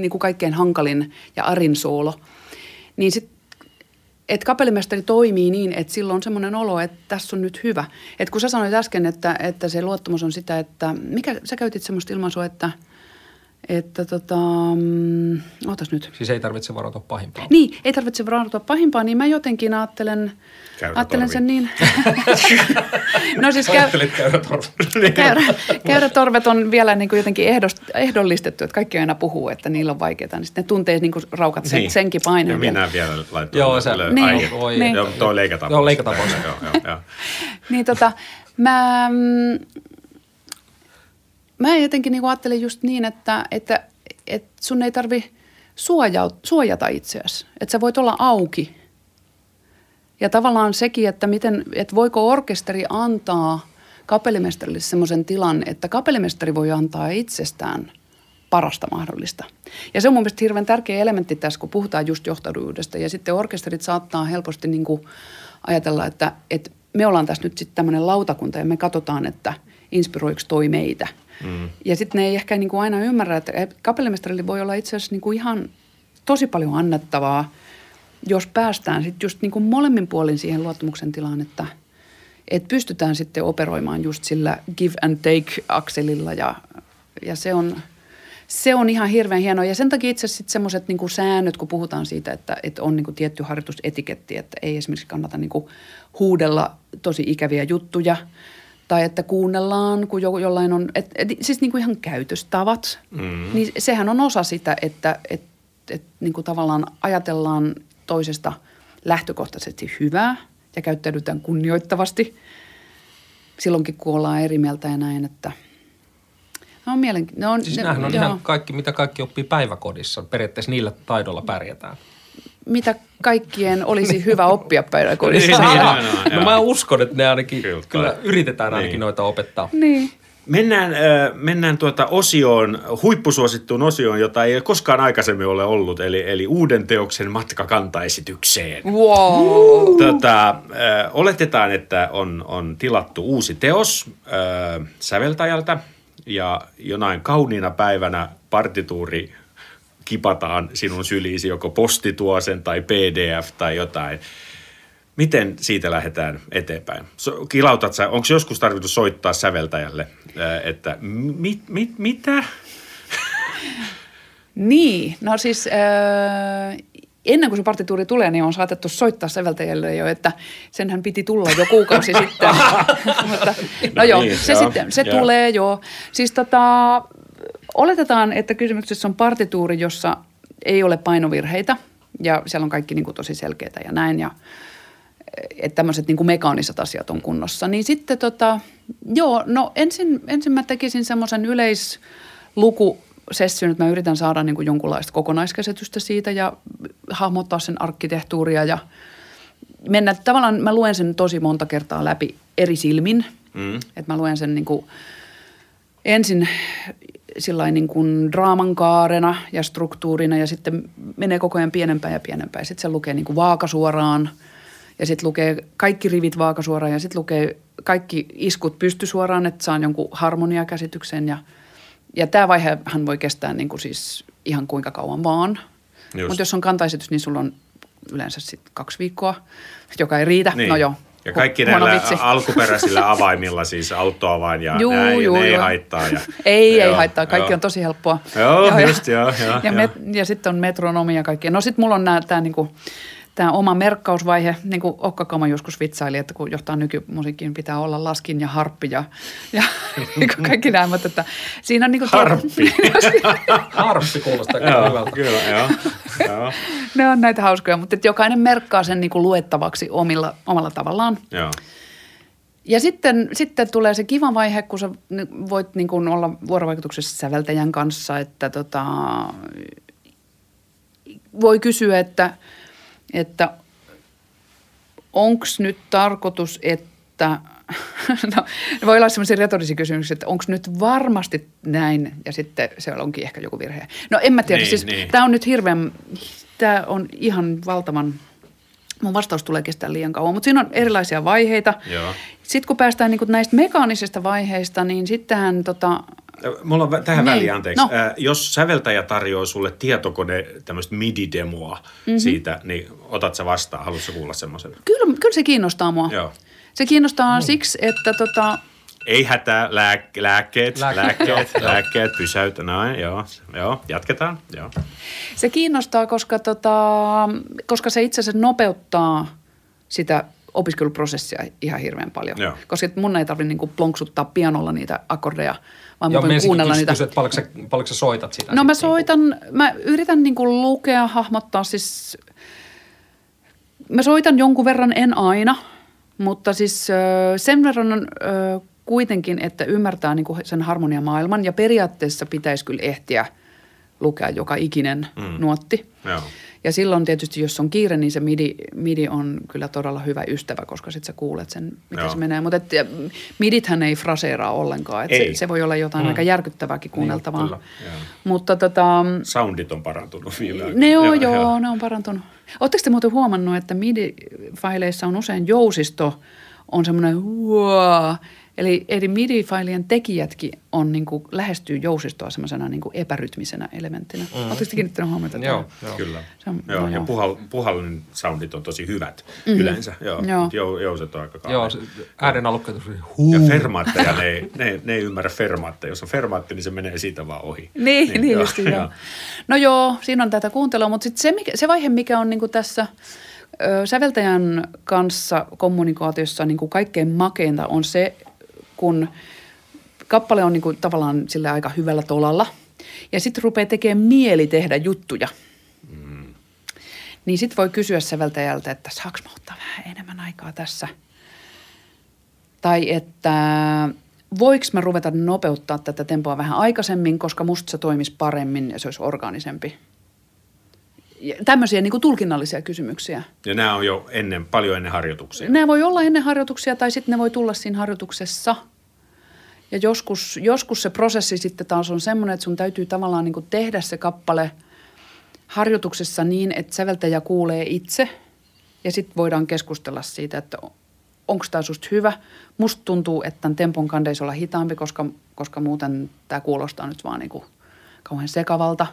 niin kuin kaikkein hankalin ja arin soolo, niin sitten että kapellimestari toimii niin, että sillä on semmoinen olo, että tässä on nyt hyvä. Että kun sä sanoit äsken, että se luottamus on sitä, että mikä sä käytit semmoista ilmaisua, että Että ootas nyt. Siis ei tarvitse varautua pahimpaan. Niin, ei tarvitse varautua pahimpaan, niin mä jotenkin ajattelen sen niin. No siis käyrätorvet on vielä niin kuin jotenkin ehdollistettu, että kaikki aina puhuu, että niillä on vaikeaa. Niin sitten ne tuntee niin kuin raukat senkin paineen. Ja minä vielä laitoin. Joo, se niin. Joo, toi leikataan. Joo, leikataan. Joo. Niin Mä jotenkin niin ajattelen just niin, että sun ei tarvi suojata itseäsi. Että sä voit olla auki. Ja tavallaan sekin, että voiko orkesteri antaa kapellimestarille semmoisen tilan, että kapellimestari voi antaa itsestään parasta mahdollista. Ja se on mun mielestä hirveän tärkeä elementti tässä, kun puhutaan just johtajuudesta. Ja sitten orkesterit saattaa helposti niin kuin ajatella, että me ollaan tässä nyt sitten tämmöinen lautakunta ja me katsotaan, että inspiroiko toi meitä. Mm. Ja sitten ne ei ehkä niin kuin aina ymmärrä, että kapellimestarille voi olla itse asiassa niin kuin ihan tosi paljon annettavaa, jos päästään sitten just niin kuin molemmin puolin siihen luottamuksen tilaan, että pystytään sitten operoimaan just sillä give and take -akselilla ja se on ihan hirveän hienoa. Ja sen takia itse asiassa sitten semmoiset niin kuin säännöt, kun puhutaan siitä, että on niin kuin tietty harjoitusetiketti, että ei esimerkiksi kannata niin kuin huudella tosi ikäviä juttuja, tai että kuunnellaan, kun jollain on, siis niin kuin ihan käytöstavat, niin sehän on osa sitä, että niin kuin tavallaan ajatellaan toisesta lähtökohtaisesti hyvää ja käyttäydytään kunnioittavasti silloinkin, kun ollaan eri mieltä ja näin, että siis nämähän on ihan kaikki, mitä kaikki oppii päiväkodissa, periaatteessa niillä taidolla pärjätään. Mitä kaikkien olisi hyvä oppia päiväkodissa. No mä uskon, että ne ainakin, kyllä yritetään ainakin noita opettaa. Niin. Mennään osioon, huippusuosittuun osioon, jota ei koskaan aikaisemmin ole ollut, eli uuden teoksen matka kantaesitykseen. Wow. Oletetaan, että on tilattu uusi teos säveltäjältä ja jonain kauniina päivänä partituuri kipataan sinun syliisi, joko posti tuo sen tai PDF tai jotain. Miten siitä lähdetään eteenpäin? Kilautat sä, onko joskus tarvittu soittaa säveltäjälle, että mitä? Niin, no siis ennen kuin se partituuri tulee, niin on saatettu soittaa säveltäjälle jo, että senhän piti tulla jo kuukausi sitten. Mutta, se tulee jo. Siis oletetaan, että kysymyksessä on partituuri, jossa ei ole painovirheitä ja siellä on kaikki niin kuin tosi selkeitä ja näin ja että tämmöiset niin kuin mekaaniset asiat on kunnossa. Niin sitten ensin mä tekisin semmoisen yleislukusession, että mä yritän saada niin kuin jonkunlaista kokonaiskäsitystä siitä ja hahmottaa sen arkkitehtuuria ja mennä tavallaan, mä luen sen tosi monta kertaa läpi eri silmin, että mä luen sen niin kuin ensin sillain niin kuin draaman kaarena ja struktuurina ja sitten menee koko ajan pienempään ja pienempään. Sitten se lukee niin kuin vaakasuoraan ja sitten lukee kaikki rivit vaakasuoraan ja sitten lukee kaikki iskut pystysuoraan, että saan jonkun harmoniakäsityksen. Ja tämä vaihehan voi kestää niin kuin siis ihan kuinka kauan vaan. Mutta jos on kantaesitys, niin sulla on yleensä sit 2 viikkoa, joka ei riitä. Niin. No joo. Ja kaikki näillä alkuperäisillä avaimilla, siis autoavain ja ne ei haittaa. Ja, ei haittaa, kaikki on tosi helppoa. Joo. Ja sitten on metronomi ja kaikki. No sitten mulla on tämä niinku, oma merkkausvaihe, niin kuin Okka Kama joskus vitsaili, että kun johtaa nykymusiikkiin, pitää olla laskin ja harppi ja kaikki nämä. Mutta siinä on niinku harppi. Harppi kuulostaa hyvältä. Kyllä. Ne on näitä hauskoja, mutta jokainen merkkaa sen niinku luettavaksi omalla tavallaan. Joo. Ja sitten tulee se kiva vaihe, kun sä voit niinku olla vuorovaikutuksessa säveltäjän kanssa, että voi kysyä, että onko nyt tarkoitus, että voi olla sellaisia retorisia kysymyksiä, että onko nyt varmasti näin ja sitten se onkin ehkä joku virhe. No en mä tiedä, niin. Tämä on nyt tämä on ihan valtavan, mun vastaus tulee kestää liian kauan, mutta siinä on erilaisia vaiheita. Joo. Sitten kun päästään niin kuin näistä mekaanisista vaiheista, niin sittenhän mulla on tähän väliin, anteeksi. No. Jos säveltäjä tarjoaa sulle tietokone tämmöistä midi-demoa siitä, niin otat sä vastaan? Haluatko kuulla semmoisen? Kyllä se kiinnostaa mua. Joo. Se kiinnostaa siksi, että Ei hätää, lääkkeet, pysäytä, näin, joo, jatketaan, joo. Se kiinnostaa, koska se itse asiassa nopeuttaa sitä opiskeluprosessia ihan hirveän paljon. Joo. Koska mun ei tarvitse niinku plonksuttaa pianolla niitä akkordeja, vaan mä voin kuunnella niitä. Joo, paljonko sä soitat sitä? No mä soitan, mä yritän niinku lukea, hahmottaa siis, mä soitan jonkun verran, en aina, mutta siis sen verran on kuitenkin, että ymmärtää niinku sen harmoniamaailman ja periaatteessa pitäisi kyllä ehtiä lukea joka ikinen nuotti. Joo. Ja silloin tietysti, jos on kiire, niin se midi on kyllä todella hyvä ystävä, koska sitten sä kuulet sen, miten se menee. Mutta midithän ei fraseeraa ollenkaan. Et ei. Se voi olla jotain aika järkyttävääkin kuunneltavaa. Niin, mutta soundit on parantunut vielä. Ne on parantunut. Oletteko te muuten huomannut, että midi-faileissa on usein jousisto, on semmoinen wow. Eli midi-failien tekijätkin on niinku lähestyy jousistoa semmoisena niinku epärytmisenä elementtinä. Oletteko te kiinnittänyt huomiota? Joo. Kyllä. Ja puhallinen soundit on tosi hyvät yleensä. Joo. Jouset on aika kauan. Joo, äärenalukka tosi huu. Ja fermaatteja, ne ei ymmärrä fermaatteja. Jos on fermaatti, niin se menee siitä vaan ohi. Niin just joo. No joo, siinä on tätä kuuntelua, mutta sitten se vaihe, mikä on niinku tässä säveltäjän kanssa kommunikaatiossa niinku kaikkein makeinta on se, kun kappale on niinku tavallaan sillä aika hyvällä tolalla ja sitten rupeaa tekemään mieli tehdä juttuja. Niin sitten voi kysyä säveltäjältä, että saanko mä ottaa vähän enemmän aikaa tässä? Tai että voiko mä ruveta nopeuttaa tätä tempoa vähän aikaisemmin, koska musta se toimisi paremmin ja se olisi orgaanisempi. Ja tämmöisiä niin kuin tulkinnallisia kysymyksiä. Ja nämä on jo paljon ennen harjoituksia. Nämä voi olla ennen harjoituksia tai sitten ne voi tulla siinä harjoituksessa. Ja joskus se prosessi sitten taas on semmoinen, että sun täytyy tavallaan niin kuin tehdä se kappale harjoituksessa niin, että säveltäjä kuulee itse. Ja sitten voidaan keskustella siitä, että onko tämä susta hyvä. Musta tuntuu, että tämän tempon kantaisi olla hitaampi, koska muuten tämä kuulostaa nyt vaan niin kuin kauhean sekavalta.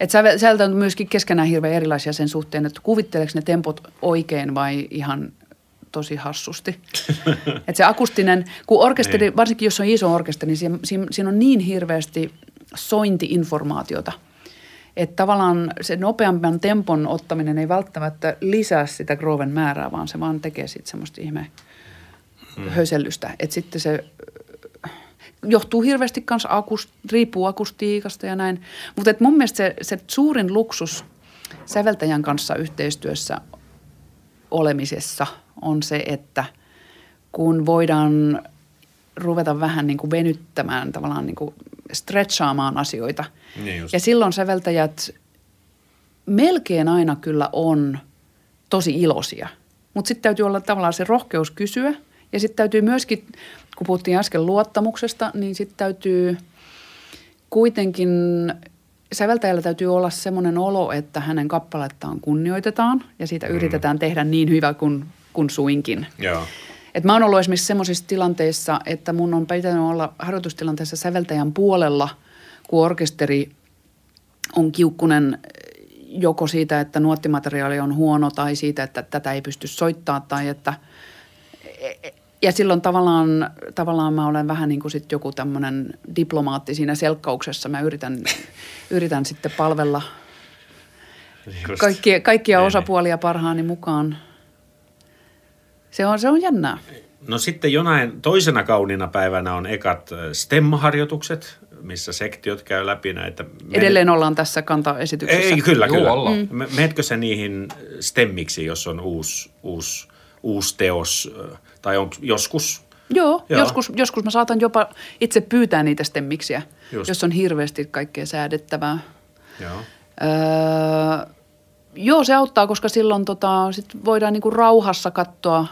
Että sieltä on myöskin keskenään hirveän erilaisia sen suhteen, että kuvitteleeko ne tempot oikein vai ihan tosi hassusti. Että se akustinen, kun orkesteri, varsinkin jos on iso orkesteri, niin siinä on niin hirveästi sointi-informaatiota. Että tavallaan se nopeamman tempon ottaminen ei välttämättä lisää sitä grooven määrää, vaan se vaan tekee siitä semmoista ihme hösellystä. Että sitten se johtuu hirveästi kanssa, riippuu akustiikasta ja näin. Mutta mun mielestä se suurin luksus säveltäjän kanssa yhteistyössä olemisessa on se, että kun voidaan ruveta vähän niin kuin venyttämään, tavallaan niin kuin stretchaamaan asioita. Niin ja silloin säveltäjät melkein aina kyllä on tosi iloisia. Mutta sitten täytyy olla tavallaan se rohkeus kysyä ja sitten täytyy myöskin, kun puhuttiin äsken luottamuksesta, niin sitten täytyy kuitenkin, säveltäjällä täytyy olla semmoinen olo, että hänen kappalettaan kunnioitetaan ja siitä yritetään tehdä niin hyvä kuin suinkin. Joo. Et mä oon ollut esimerkiksi semmoisissa tilanteissa, että mun on pitänyt olla harjoitustilanteessa säveltäjän puolella, kun orkesteri on kiukkunen joko siitä, että nuottimateriaali on huono tai siitä, että tätä ei pysty soittaa tai että ja silloin tavallaan mä olen vähän niin kuin sitten joku tämmöinen diplomaatti siinä selkkauksessa. Mä yritän sitten palvella kaikkia osapuolia parhaani mukaan. Se on jännää. No sitten jonain toisena kauniina päivänä on ekat stemmaharjoitukset, missä sektiot käy läpi näitä. Edelleen ollaan tässä kantaesityksessä. Ei, kyllä. Joo, ollaan. Meetkö sä niihin stemmiksi, jos on uusi teos, tai on joskus? Joo. Joskus mä saatan jopa itse pyytää niitä stemmiksiä, jos on hirveästi kaikkea säädettävää. Joo. Se auttaa, koska silloin sit voidaan niinku rauhassa katsoa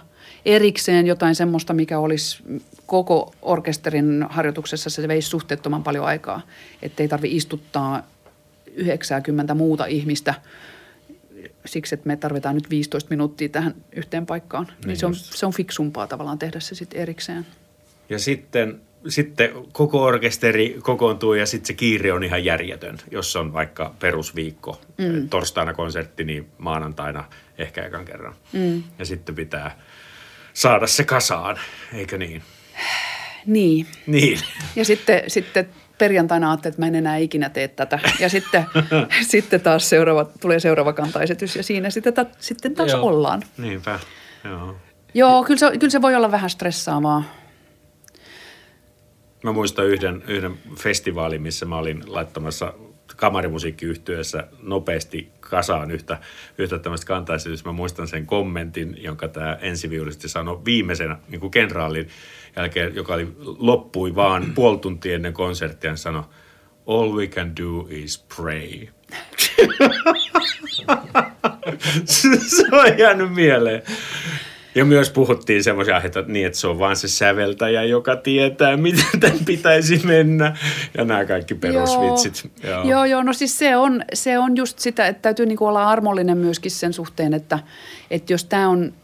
erikseen jotain semmoista, mikä olisi koko orkesterin harjoituksessa, se veisi suhteettoman paljon aikaa, ettei tarvitse istuttaa 90 muuta ihmistä siksi, että me tarvitaan nyt 15 minuuttia tähän yhteen paikkaan. Niin se on fiksumpaa tavallaan tehdä se sitten erikseen. Ja sitten koko orkesteri kokoontuu ja sitten se kiire on ihan järjetön, jos on vaikka perusviikko. Torstaina konsertti, niin maanantaina ehkä ekan kerran. Ja sitten pitää saada se kasaan, eikö niin? Niin. Ja sitten perjantaina ajattelin, että mä en enää ikinä tee tätä. Ja sitten taas tulee seuraava kantaesitys ja siinä sitten taas joo. ollaan. Niinpä, joo. Joo, kyllä se voi olla vähän stressaavaa. Mä muistan yhden festivaalin, missä mä olin laittamassa kamarimusiikkiyhtiössä nopeasti kasaan yhtä tämmöistä kantaesitystä. Mä muistan sen kommentin, jonka tämä ensiviulisti sanoi viimeisenä niin kuin kenraalin jälkeen, joka loppui vaan puoli tuntia ennen konserttia, ja sanoi, all we can do is pray. Se on jäänyt mieleen. Ja myös puhuttiin semmoisia aiheita, niin, että se on vaan se säveltäjä, joka tietää, miten tämän pitäisi mennä. Ja nämä kaikki perusvitsit. Joo. No siis se on just sitä, että täytyy niinku olla armollinen myöskin sen suhteen, että jos tämä on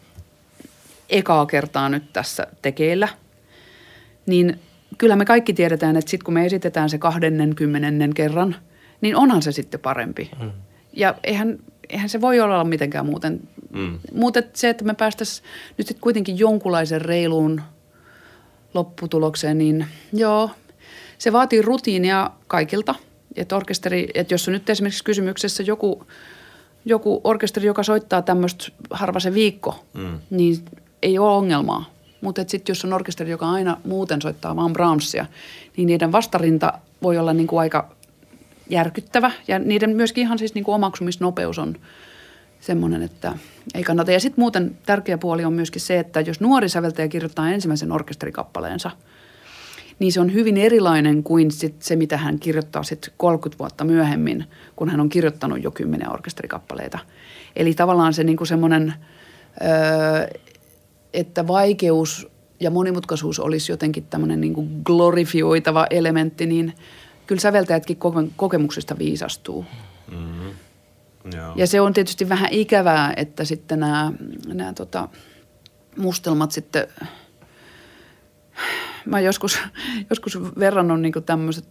ekaa kertaa nyt tässä tekeillä, niin kyllä me kaikki tiedetään, että sitten kun me esitetään se 20. kerran, niin onhan se sitten parempi. Mm. Ja eihän se voi olla mitenkään muuten. Mm. Mutta se, että me päästäisiin nyt sitten kuitenkin jonkunlaisen reiluun lopputulokseen, niin joo, se vaatii rutiinia kaikilta. Että orkesteri, että jos on nyt esimerkiksi kysymyksessä joku orkesteri, joka soittaa tämmöistä harva se viikko, niin ei ole ongelmaa. Mutta sitten jos on orkesteri, joka aina muuten soittaa vaan Brahmsia, niin niiden vastarinta voi olla niinku aika järkyttävä. Ja niiden myöskin ihan siis niinku omaksumisnopeus on semmoinen, että ei kannata. Ja sitten muuten tärkeä puoli on myöskin se, että jos nuori säveltäjä kirjoittaa ensimmäisen orkesterikappaleensa, niin se on hyvin erilainen kuin sit se, mitä hän kirjoittaa sitten 30 vuotta myöhemmin, kun hän on kirjoittanut jo 10 orkesterikappaleita. Eli tavallaan se niinku semmoinen, että vaikeus ja monimutkaisuus olisi jotenkin tämmöinen niinku glorifioitava elementti, niin kyllä säveltäjätkin kokemuksista viisastuu. Mm-hmm. Ja se on tietysti vähän ikävää, että sitten nämä mustelmat sitten, mä joskus verrannut niin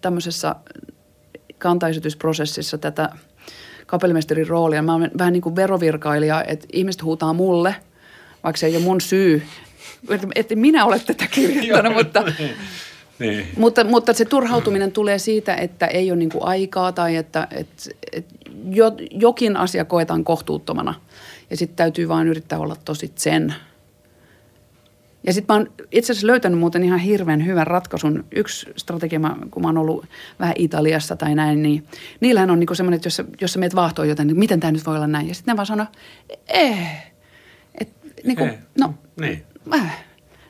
tämmöisessä kantaesitysprosessissa tätä kapellimestarin roolia. Mä olen vähän niin kuin verovirkailija, että ihmiset huutaa mulle, vaikka se ei ole mun syy, että minä olen tätä kirjoittanut, Niin. Mutta se turhautuminen tulee siitä, että ei ole niin kuin aikaa tai että jokin asia koetaan kohtuuttomana ja sitten täytyy vaan yrittää olla tosi zen. Ja sitten mä oon itse asiassa löytänyt muuten ihan hirveän hyvän ratkaisun. Yksi strategia, kun mä oon ollut vähän Italiassa tai näin, niin niillähän on niin kuin semmoinen, että jos sä meet vaahtoon jotain, niin miten tämä nyt voi olla näin? Ja sitten ne vaan sanoo, näin.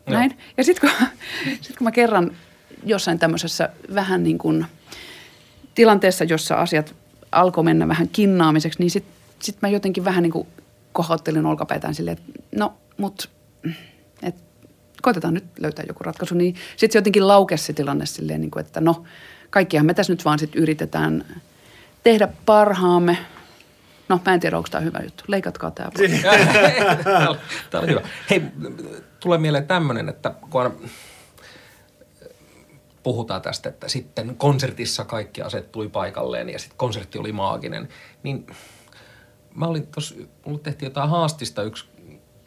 No. Ja sitten kun mä kerran jossain tämmöisessä vähän niin kuin tilanteessa, jossa asiat alkoi mennä vähän kinnaamiseksi, niin sit mä jotenkin vähän niin kuin kohauttelin olkapäitään silleen, että koitetaan nyt löytää joku ratkaisu. Niin sitten se jotenkin laukesi se tilanne silleen, niin kuin, että kaikkihan me tässä nyt vaan sitten yritetään tehdä parhaamme. No, mä en tiedä, onko tämä hyvä juttu. Leikatkaa tämä. Tämä on hyvä. Hei, tulee mieleen tämmöinen, että kun puhutaan tästä, että sitten konsertissa kaikki asettui paikalleen ja sitten konsertti oli maaginen, niin mä olin tuossa, mulle tehtiin jotain haastista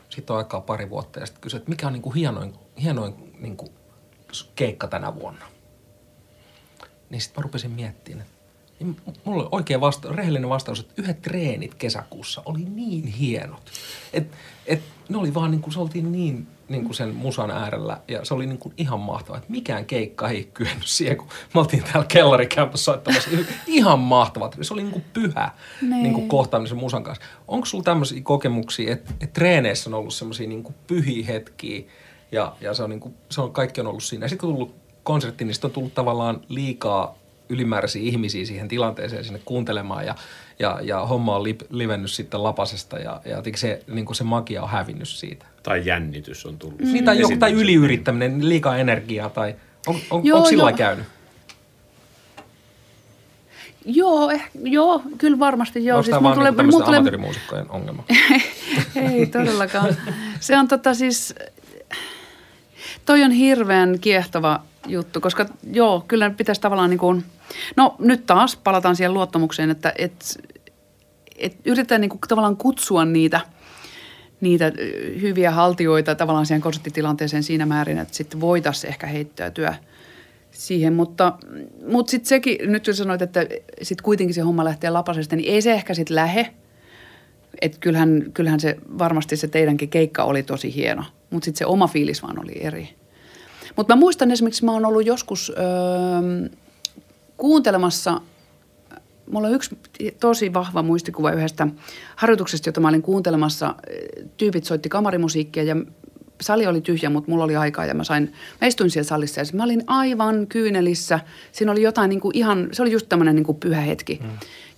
siitä on aikaa pari vuotta ja sitten kysyin, että mikä on niinku hienoin niinku keikka tänä vuonna. Niin sitten mä rupesin miettimään, mulla oli oikein rehellinen vastaus, että 1 treenit kesäkuussa oli niin hienot. Et ne oli vaan niin kuin, se oltiin niin kuin sen musan äärellä ja se oli niin kuin ihan mahtavaa. Että mikään keikka ei kyennyt siihen, kun me oltiin täällä kellarikämpässä soittamassa. Ihan mahtavaa. Se oli niin kuin pyhä niin kuin kohtaaminen sen musan kanssa. Onko sulla tämmöisiä kokemuksia, että treeneissä on ollut semmoisia niin kuin pyhiä hetkiä ja se on niin kuin, kaikki on ollut siinä. Ja sitten kun on tullut konsertti, niin sitten on tullut tavallaan liikaa ylimääräisiä ihmisiä siihen tilanteeseen sinne kuuntelemaan ja homma on livennyt sitten lapasesta ja jotenkin se, niin kuin se magia on hävinnyt siitä. Tai jännitys on tullut. Niin, tai yliyrittäminen, liikaa energiaa tai onko sillä käynyt? Joo, kyllä varmasti joo. Onko siis tämä vaan niin tämmöisten amatöörimuusikkojen ongelma? Ei todellakaan. Se on siis, toi on hirveän kiehtova juttu, koska joo, kyllä pitäisi tavallaan niin kuin, no nyt taas palataan siihen luottamukseen, että yritetään niin kuin tavallaan kutsua niitä niitä hyviä haltioita tavallaan siihen konserttitilanteeseen siinä määrin, että sitten voitaisiin ehkä heittäytyä siihen. Mutta sitten sekin, nyt kun sanoit, että sitten kuitenkin se homma lähtee lapasesta, niin ei se ehkä sitten lähe. Että kyllähän se varmasti se teidänkin keikka oli tosi hieno, mutta sitten se oma fiilis vaan oli eri. Mutta mä muistan esimerkiksi, mä oon ollut joskus kuuntelemassa, mulla on yksi tosi vahva muistikuva yhdestä harjoituksesta, jota mä olin kuuntelemassa. Tyypit soitti kamarimusiikkia ja sali oli tyhjä, mutta mulla oli aikaa ja mä istuin siellä salissa ja mä olin aivan kyynelissä. Siinä oli jotain niin kuin ihan, se oli just tämmöinen niin kuin pyhä hetki,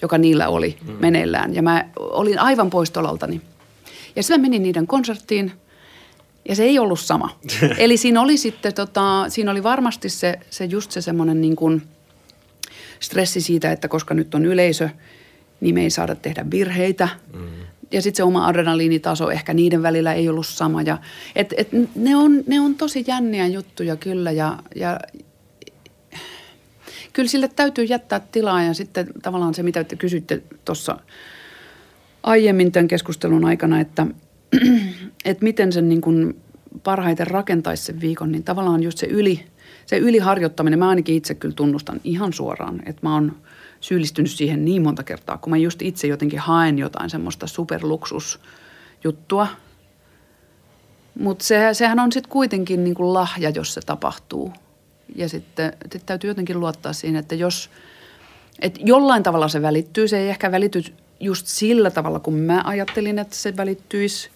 joka niillä oli meneillään ja mä olin aivan pois tolaltani. Ja sitten mä menin niiden konserttiin. Ja se ei ollut sama. Eli siinä oli sitten, siinä oli varmasti se just se semmoinen niin kuin stressi siitä, että koska nyt on yleisö, niin me ei saada tehdä virheitä. Mm. Ja sitten se oma adrenaliinitaso ehkä niiden välillä ei ollut sama. Ja, ne on tosi jänniä juttuja kyllä ja kyllä sille täytyy jättää tilaa ja sitten tavallaan se, mitä te kysytte tuossa aiemmin tämän keskustelun aikana, että miten sen niin kuin parhaiten rakentaisi sen viikon, niin tavallaan just se yliharjoittaminen, mä ainakin itse kyllä tunnustan ihan suoraan, että mä oon syyllistynyt siihen niin monta kertaa, kun mä just itse jotenkin haen jotain semmoista superluksusjuttua, mutta sehän on sitten kuitenkin niin kuin lahja, jos se tapahtuu ja sitten täytyy jotenkin luottaa siihen, että että jollain tavalla se välittyy, se ei ehkä välity just sillä tavalla, kun mä ajattelin, että se välittyisi.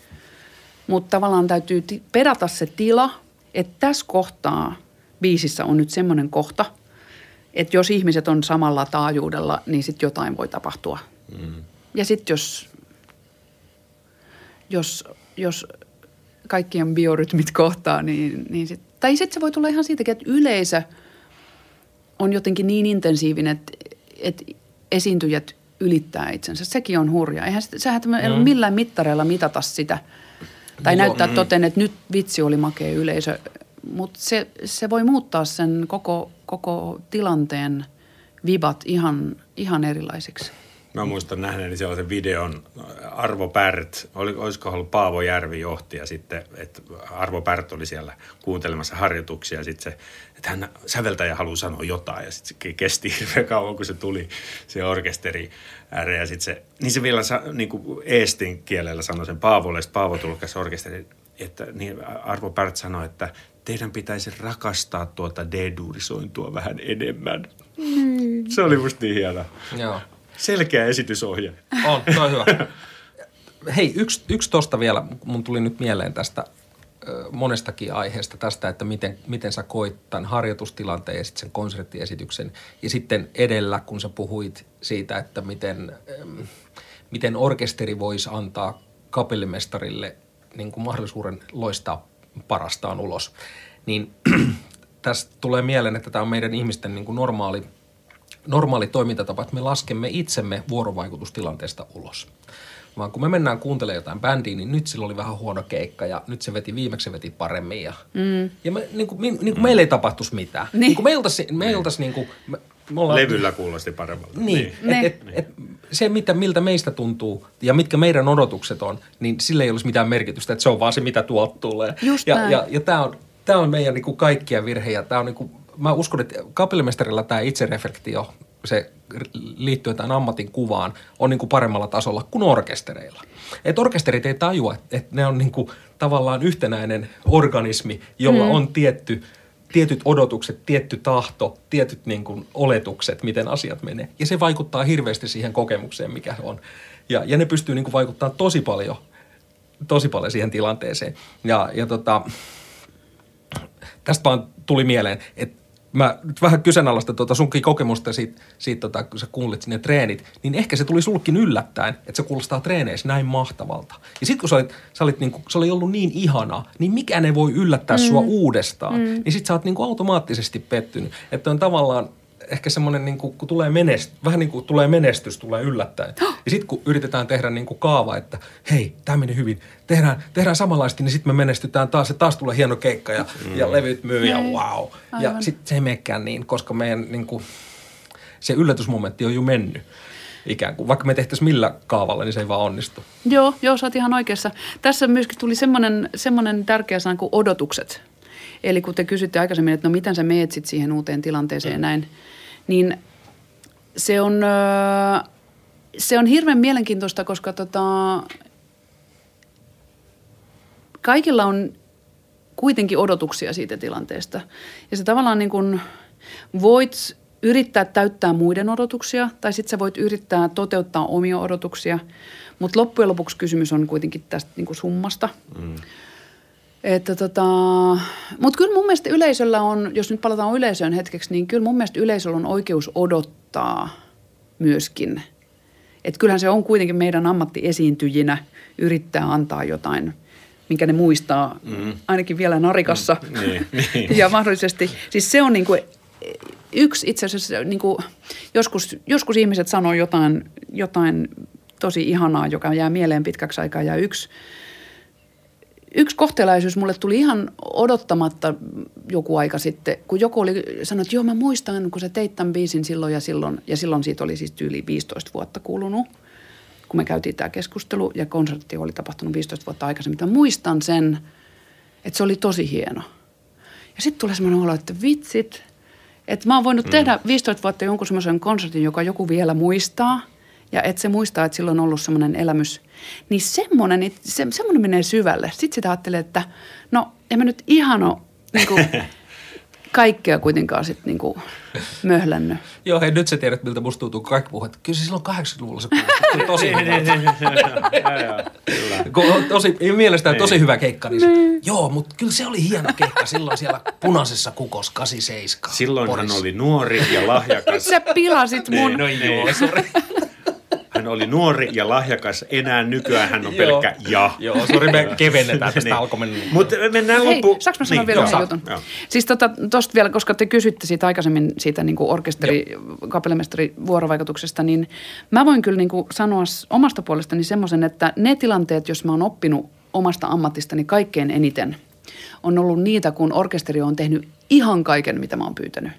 Mutta tavallaan täytyy pedata se tila, että tässä kohtaa biisissä on nyt semmoinen kohta, että jos ihmiset on samalla taajuudella, niin sitten jotain voi tapahtua. Mm. Ja sitten jos kaikkien biorytmit kohtaa, niin sitten... Tai sitten se voi tulla ihan siitäkin, että yleisö on jotenkin niin intensiivinen, että esiintyjät ylittää itsensä. Sekin on hurjaa. Sehän ei ole millään mittareilla mitata sitä. Tai näyttää toten, että nyt vitsi oli makea yleisö. Mutta se voi muuttaa sen koko tilanteen vibat ihan erilaisiksi. Mä muistan nähneeni sellaisen videon, Arvo Pärt, olisiko ollut Paavo Järvi johti ja sitten, että Arvo Pärt oli siellä kuuntelemassa harjoituksia ja sitten se, että hän säveltäjä haluaa sanoa jotain ja sitten se kesti hirveän kauan, kun se tuli se orkesteri ääreen ja sitten se, niin se vielä niin kuin eestin kielellä sanoi sen Paavolle, sitten Paavo tulkasi orkesteri, että niin Arvo Pärt sanoi, että teidän pitäisi rakastaa tuota dedurisointua vähän enemmän. Mm. Se oli musta niin hienoa. Joo. Selkeä esitysohje. On, toi hyvä. Hei, yksi tosta vielä. Mun tuli nyt mieleen tästä monestakin aiheesta tästä, että miten sä koit tämän harjoitustilanteen ja sitten sen konserttiesityksen. Ja sitten edellä, kun sä puhuit siitä, että miten orkesteri voisi antaa kapellimestarille niin kuin mahdollisuuden loistaa parastaan ulos. Niin tästä tulee mieleen, että tämä on meidän ihmisten niin kuin normaali toimintatapa, että me laskemme itsemme vuorovaikutustilanteesta ulos. Vaan kun me mennään kuuntelemaan jotain bändiä, niin nyt sillä oli vähän huono keikka ja nyt viimeksi se veti paremmin. Ja me, niin kuin meillä ei tapahtuisi mitään. Niin. Niin kuin me ollaan... Levyllä kuulosti paremmalta. Niin. Se, miltä meistä tuntuu ja mitkä meidän odotukset on, niin sillä ei olisi mitään merkitystä, että se on vaan se, mitä tuolta tulee. Ja tämä on meidän niin kuin kaikkia virhejä. Tämä on niin kuin... Mä uskon, että kapellimestarilla tämä itsereflektio, se liittyy tämän ammatin kuvaan, on niin kuin paremmalla tasolla kuin orkestereilla. Että orkesterit ei tajua, että ne on niin kuin tavallaan yhtenäinen organismi, jolla on tietyt odotukset, tietty tahto, tietyt niin kuin oletukset, miten asiat menee. Ja se vaikuttaa hirveästi siihen kokemukseen, mikä on. Ja ne pystyy niin kuin vaikuttamaan tosi paljon siihen tilanteeseen. Tästä vaan tuli mieleen, että mä nyt vähän kyseenalaistan sunkin kokemusta siitä, kun sä kuulit ne treenit, niin ehkä se tuli sullekin yllättäen, että se kuulostaa treeneissä näin mahtavalta. Ja sit kun sä olit ollut niin ihana, niin mikään ei voi yllättää sua uudestaan. Niin sit sä oot niin kuin automaattisesti pettynyt. Että on tavallaan ehkä semmoinen, niin kun tulee vähän niin kuin tulee menestys, tulee yllättäen. Ja sit kun yritetään tehdä niin kuin kaava, että hei, tää meni hyvin, tehdään samanlaista, niin sit me menestytään taas ja taas tulee hieno keikka ja levyt myy ja wow. Aivan. Ja sit se ei menekään niin, koska meidän niin kuin, se yllätysmomentti on jo mennyt. ikään kuin. Vaikka me tehtäisiin millä kaavalla, niin se ei vaan onnistu. Joo, sä oot ihan oikeassa. Tässä myöskin tuli semmoinen tärkeä sana kuin odotukset. Eli kun te kysytte aikaisemmin, että no miten sä meet sit siihen uuteen tilanteeseen ja näin, niin se on hirveän mielenkiintoista, koska kaikilla on kuitenkin odotuksia siitä tilanteesta. Ja se tavallaan niin kuin voit yrittää täyttää muiden odotuksia tai sitten sä voit yrittää toteuttaa omia odotuksia, mutta loppujen lopuksi kysymys on kuitenkin tästä niin kuin summasta. Mm. Mutta kyllä mun mielestä yleisöllä on, jos nyt palataan yleisöön hetkeksi, niin kyllä mun mielestä yleisöllä on oikeus odottaa myöskin. Että kyllähän se on kuitenkin meidän ammattiesiintyjinä yrittää antaa jotain, minkä ne muistaa ainakin vielä narikassa. Niin. Ja mahdollisesti, siis se on niin kuin yksi itse asiassa, niin kuin joskus ihmiset sanoo jotain tosi ihanaa, joka jää mieleen pitkäksi aikaa ja yksi kohtelaisuus mulle tuli ihan odottamatta joku aika sitten, kun joku sanoi, että joo mä muistan, kun sä teit tämän biisin silloin siitä oli siis tyyli 15 vuotta kulunut, kun me käytiin tämä keskustelu ja konsertti oli tapahtunut 15 vuotta aikaisemmin. Mä muistan sen, että se oli tosi hieno. Ja sitten tulee semmoinen olo, että vitsit, että mä oon voinut tehdä 15 vuotta jonkun semmoisen konsertin, joka joku vielä muistaa. Ja että se muistaa, että silloin on ollut semmoinen elämys, niin semmoinen menee syvälle. Sitten sitä ajattelee, että no en mä nyt ihan ole kaikkea kuitenkaan sitten möhlännyt. Joo, hei nyt sä tiedät, miltä musta tuntuu kaikki puhut. Kyllä se silloin 80-luvulla se puhuttiin tosi hyvä. Mielestäni tosi hyvä keikka. Joo, mutta kyllä se oli hieno keikka silloin siellä Punaisessa kukossa 87. Silloin hän oli nuori ja lahjakas. Sä pilasit mun. No joo, sori. Hän oli nuori ja lahjakas, enää nykyään hän on pelkkä ja. Joo, sori me kevennetään tästä alkomennut. Mutta mennään loppuun. Saanko mä sanoa vielä yhden jutun? Joo. Siis tosta vielä, koska te kysytte siitä aikaisemmin siitä niin kuin kapellamestari vuorovaikutuksesta, niin mä voin kyllä niin kuin sanoa omasta puolestani semmoisen, että ne tilanteet, jos mä oon oppinut omasta ammattistani kaikkein eniten, on ollut niitä, kun orkesteri on tehnyt ihan kaiken, mitä mä oon pyytänyt.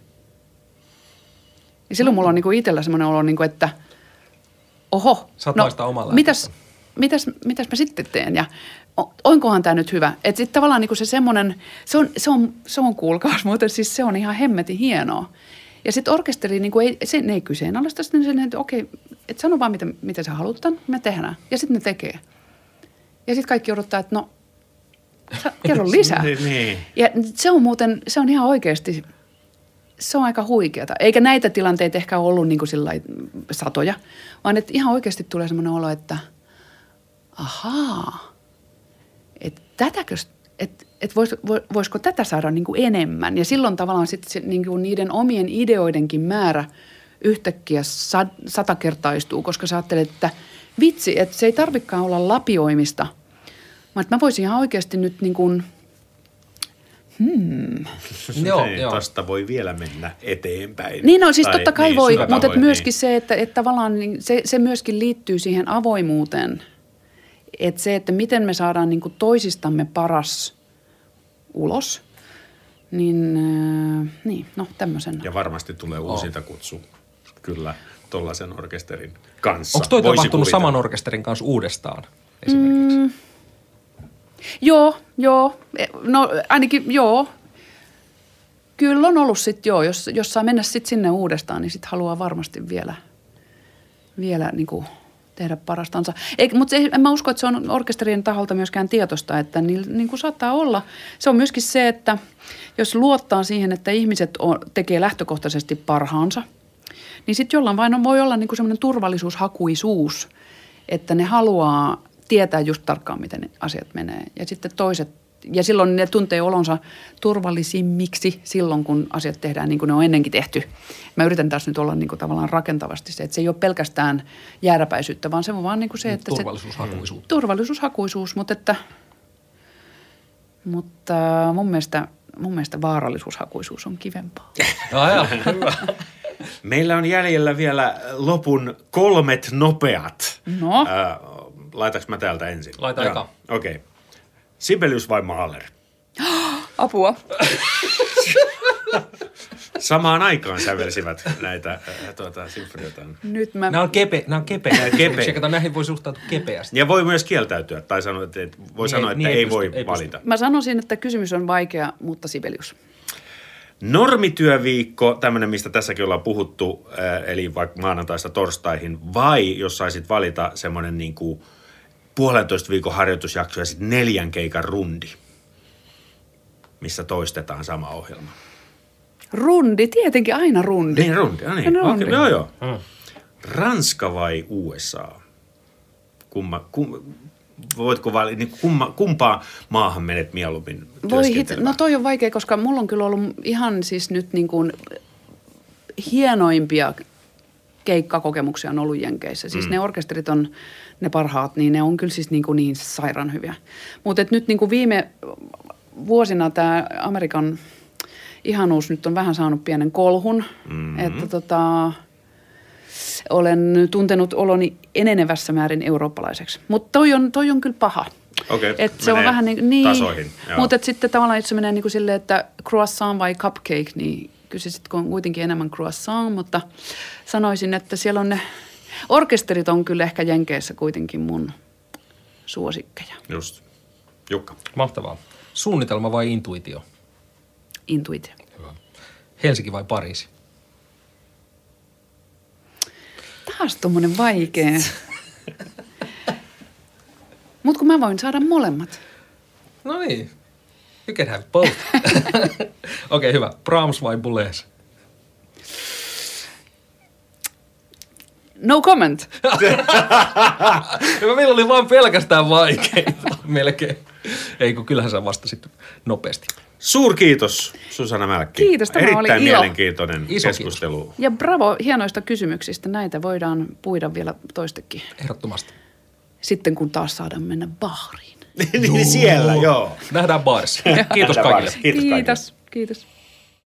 Ja silloin mulla on niin kuin itsellä semmoinen olo, niin kuin, että oho, no mitäs mä sitten teen ja onkohan tämä nyt hyvä? Että sitten tavallaan niinku se semmoinen, se on kuulkaas muuten, siis se on ihan hemmetin hienoa. Ja sitten orkesteri, niinku ei kyseenalaista, että okei, et sano vaan mitä sä haluat, me tehdään. Ja sitten ne tekee. Ja sitten kaikki odottaa, että no, kerro lisää. Ja se on ihan oikeasti. Se on aika huikeata. Eikä näitä tilanteita ehkä ollut niin kuin satoja, vaan että ihan oikeasti tulee semmoinen olo, että ahaa, että voisiko tätä saada niin kuin enemmän. Ja silloin tavallaan sitten niin kuin niiden omien ideoidenkin määrä yhtäkkiä satakertaistuu, koska sä ajattelet, että vitsi, että se ei tarvikaan olla lapioimista, vaan että mä voisin ihan oikeasti nyt niin kuin Tosta voi vielä mennä eteenpäin. Niin on, siis totta kai niin, voi, mutta myöskin se, että tavallaan niin se myöskin liittyy siihen avoimuuteen. Että se, että miten me saadaan niin kuin toisistamme paras ulos, niin, tämmöisen. Ja varmasti tulee uusilta kutsu, kyllä, tollaisen orkesterin kanssa. Onko toi tapahtunut saman orkesterin kanssa uudestaan esimerkiksi? Joo. No ainakin joo. Kyllä on ollut sitten joo. Jos saa mennä sitten sinne uudestaan, niin sitten haluaa varmasti vielä niin kuin tehdä parastansa. Mutta en mä usko, että se on orkesterien taholta myöskään tietosta, että niin kuin saattaa olla. Se on myöskin se, että jos luottaa siihen, että ihmiset tekee lähtökohtaisesti parhaansa, niin sitten jollain vain voi olla niin kuin semmoinen turvallisuushakuisuus, että ne haluaa tietää just tarkkaan, miten ne asiat menee. Ja sitten toiset, ja silloin ne tuntee olonsa turvallisimmiksi silloin, kun asiat tehdään niin kuin ne on ennenkin tehty. Mä yritän taas nyt olla niin kuin tavallaan rakentavasti se, että se ei ole pelkästään jääräpäisyyttä, vaan se on vaan niin kuin se, että turvallisuushakuisuus, mutta mun mielestä vaarallisuushakuisuus on kivempaa. Hyvä. Meillä on jäljellä vielä lopun 3 nopeat. No. Laitaks mä täältä ensin? Laita eka. Okei. Sibelius vai Mahler? Apua. samaan aikaan sävelsivät näitä sinfoniotaan. Nyt mä... Nämä on kepeitä. Kato, näihin voi suhtautua kepeästi. Ja voi myös kieltäytyä, tai sanoa, että voi sanoa, että ei voi valita. Mä sanoisin, että kysymys on vaikea, mutta Sibelius. Normityöviikko, tämmöinen, mistä tässäkin ollaan puhuttu, eli vaikka maanantaista torstaihin, vai jos saisit valita semmoinen niin kuin 1,5 viikon harjoitusjakso ja sitten 4 keikan rundi, missä toistetaan sama ohjelma. Rundi, tietenkin aina rundi. Niin, rundi. No niin, rundi. Okay, joo. Ranska vai USA? Voitko valita, niin kumpaan maahan menet mieluummin työskentelemään? No toi on vaikea, koska mulla on kyllä ollut ihan siis nyt niin kuin hienoimpia keikkakokemuksia on ollut Jenkeissä. Siis ne orkesterit on ne parhaat, niin ne on kyllä siis niin kuin niin sairaan hyviä. Mutta et nyt niin kuin viime vuosina tämä Amerikan ihanuus nyt on vähän saanut pienen kolhun, että olen tuntenut oloni enenevässä määrin eurooppalaiseksi. Mutta toi on kyllä paha. Okei, se on vähän niin tasoihin. Mutta sitten tavallaan itse menee niin kuin silleen, että croissant vai cupcake, niin kysyisitkö kuitenkin enemmän croissant, mutta sanoisin, että siellä on ne orkesterit on kyllä ehkä Jenkeissä kuitenkin mun suosikkeja. Just. Jukka. Mahtavaa. Suunnitelma vai intuitio? Intuitio. Hyvä. Helsinki vai Pariisi? Taas tommonen vaikea. Mut kun mä voin saada molemmat. No niin. You can have both. Okei, hyvä. Brahms vai Boulez? No comment. Meillä oli vaan pelkästään vaikeita. Melkein. Ei, kun kyllähän sä vastasit nopeasti. Suurkiitos, Susanna Mälkki. Kiitos, tämä erittäin oli ilo. Erittäin mielenkiintoinen iso keskustelu. Kiitos. Ja bravo hienoista kysymyksistä. Näitä voidaan puida vielä toistekin. Ehdottomasti. Sitten kun taas saadaan mennä baariin. Niin siellä, joo. Nähdään baarissa. Kiitos kaikille. Kiitos.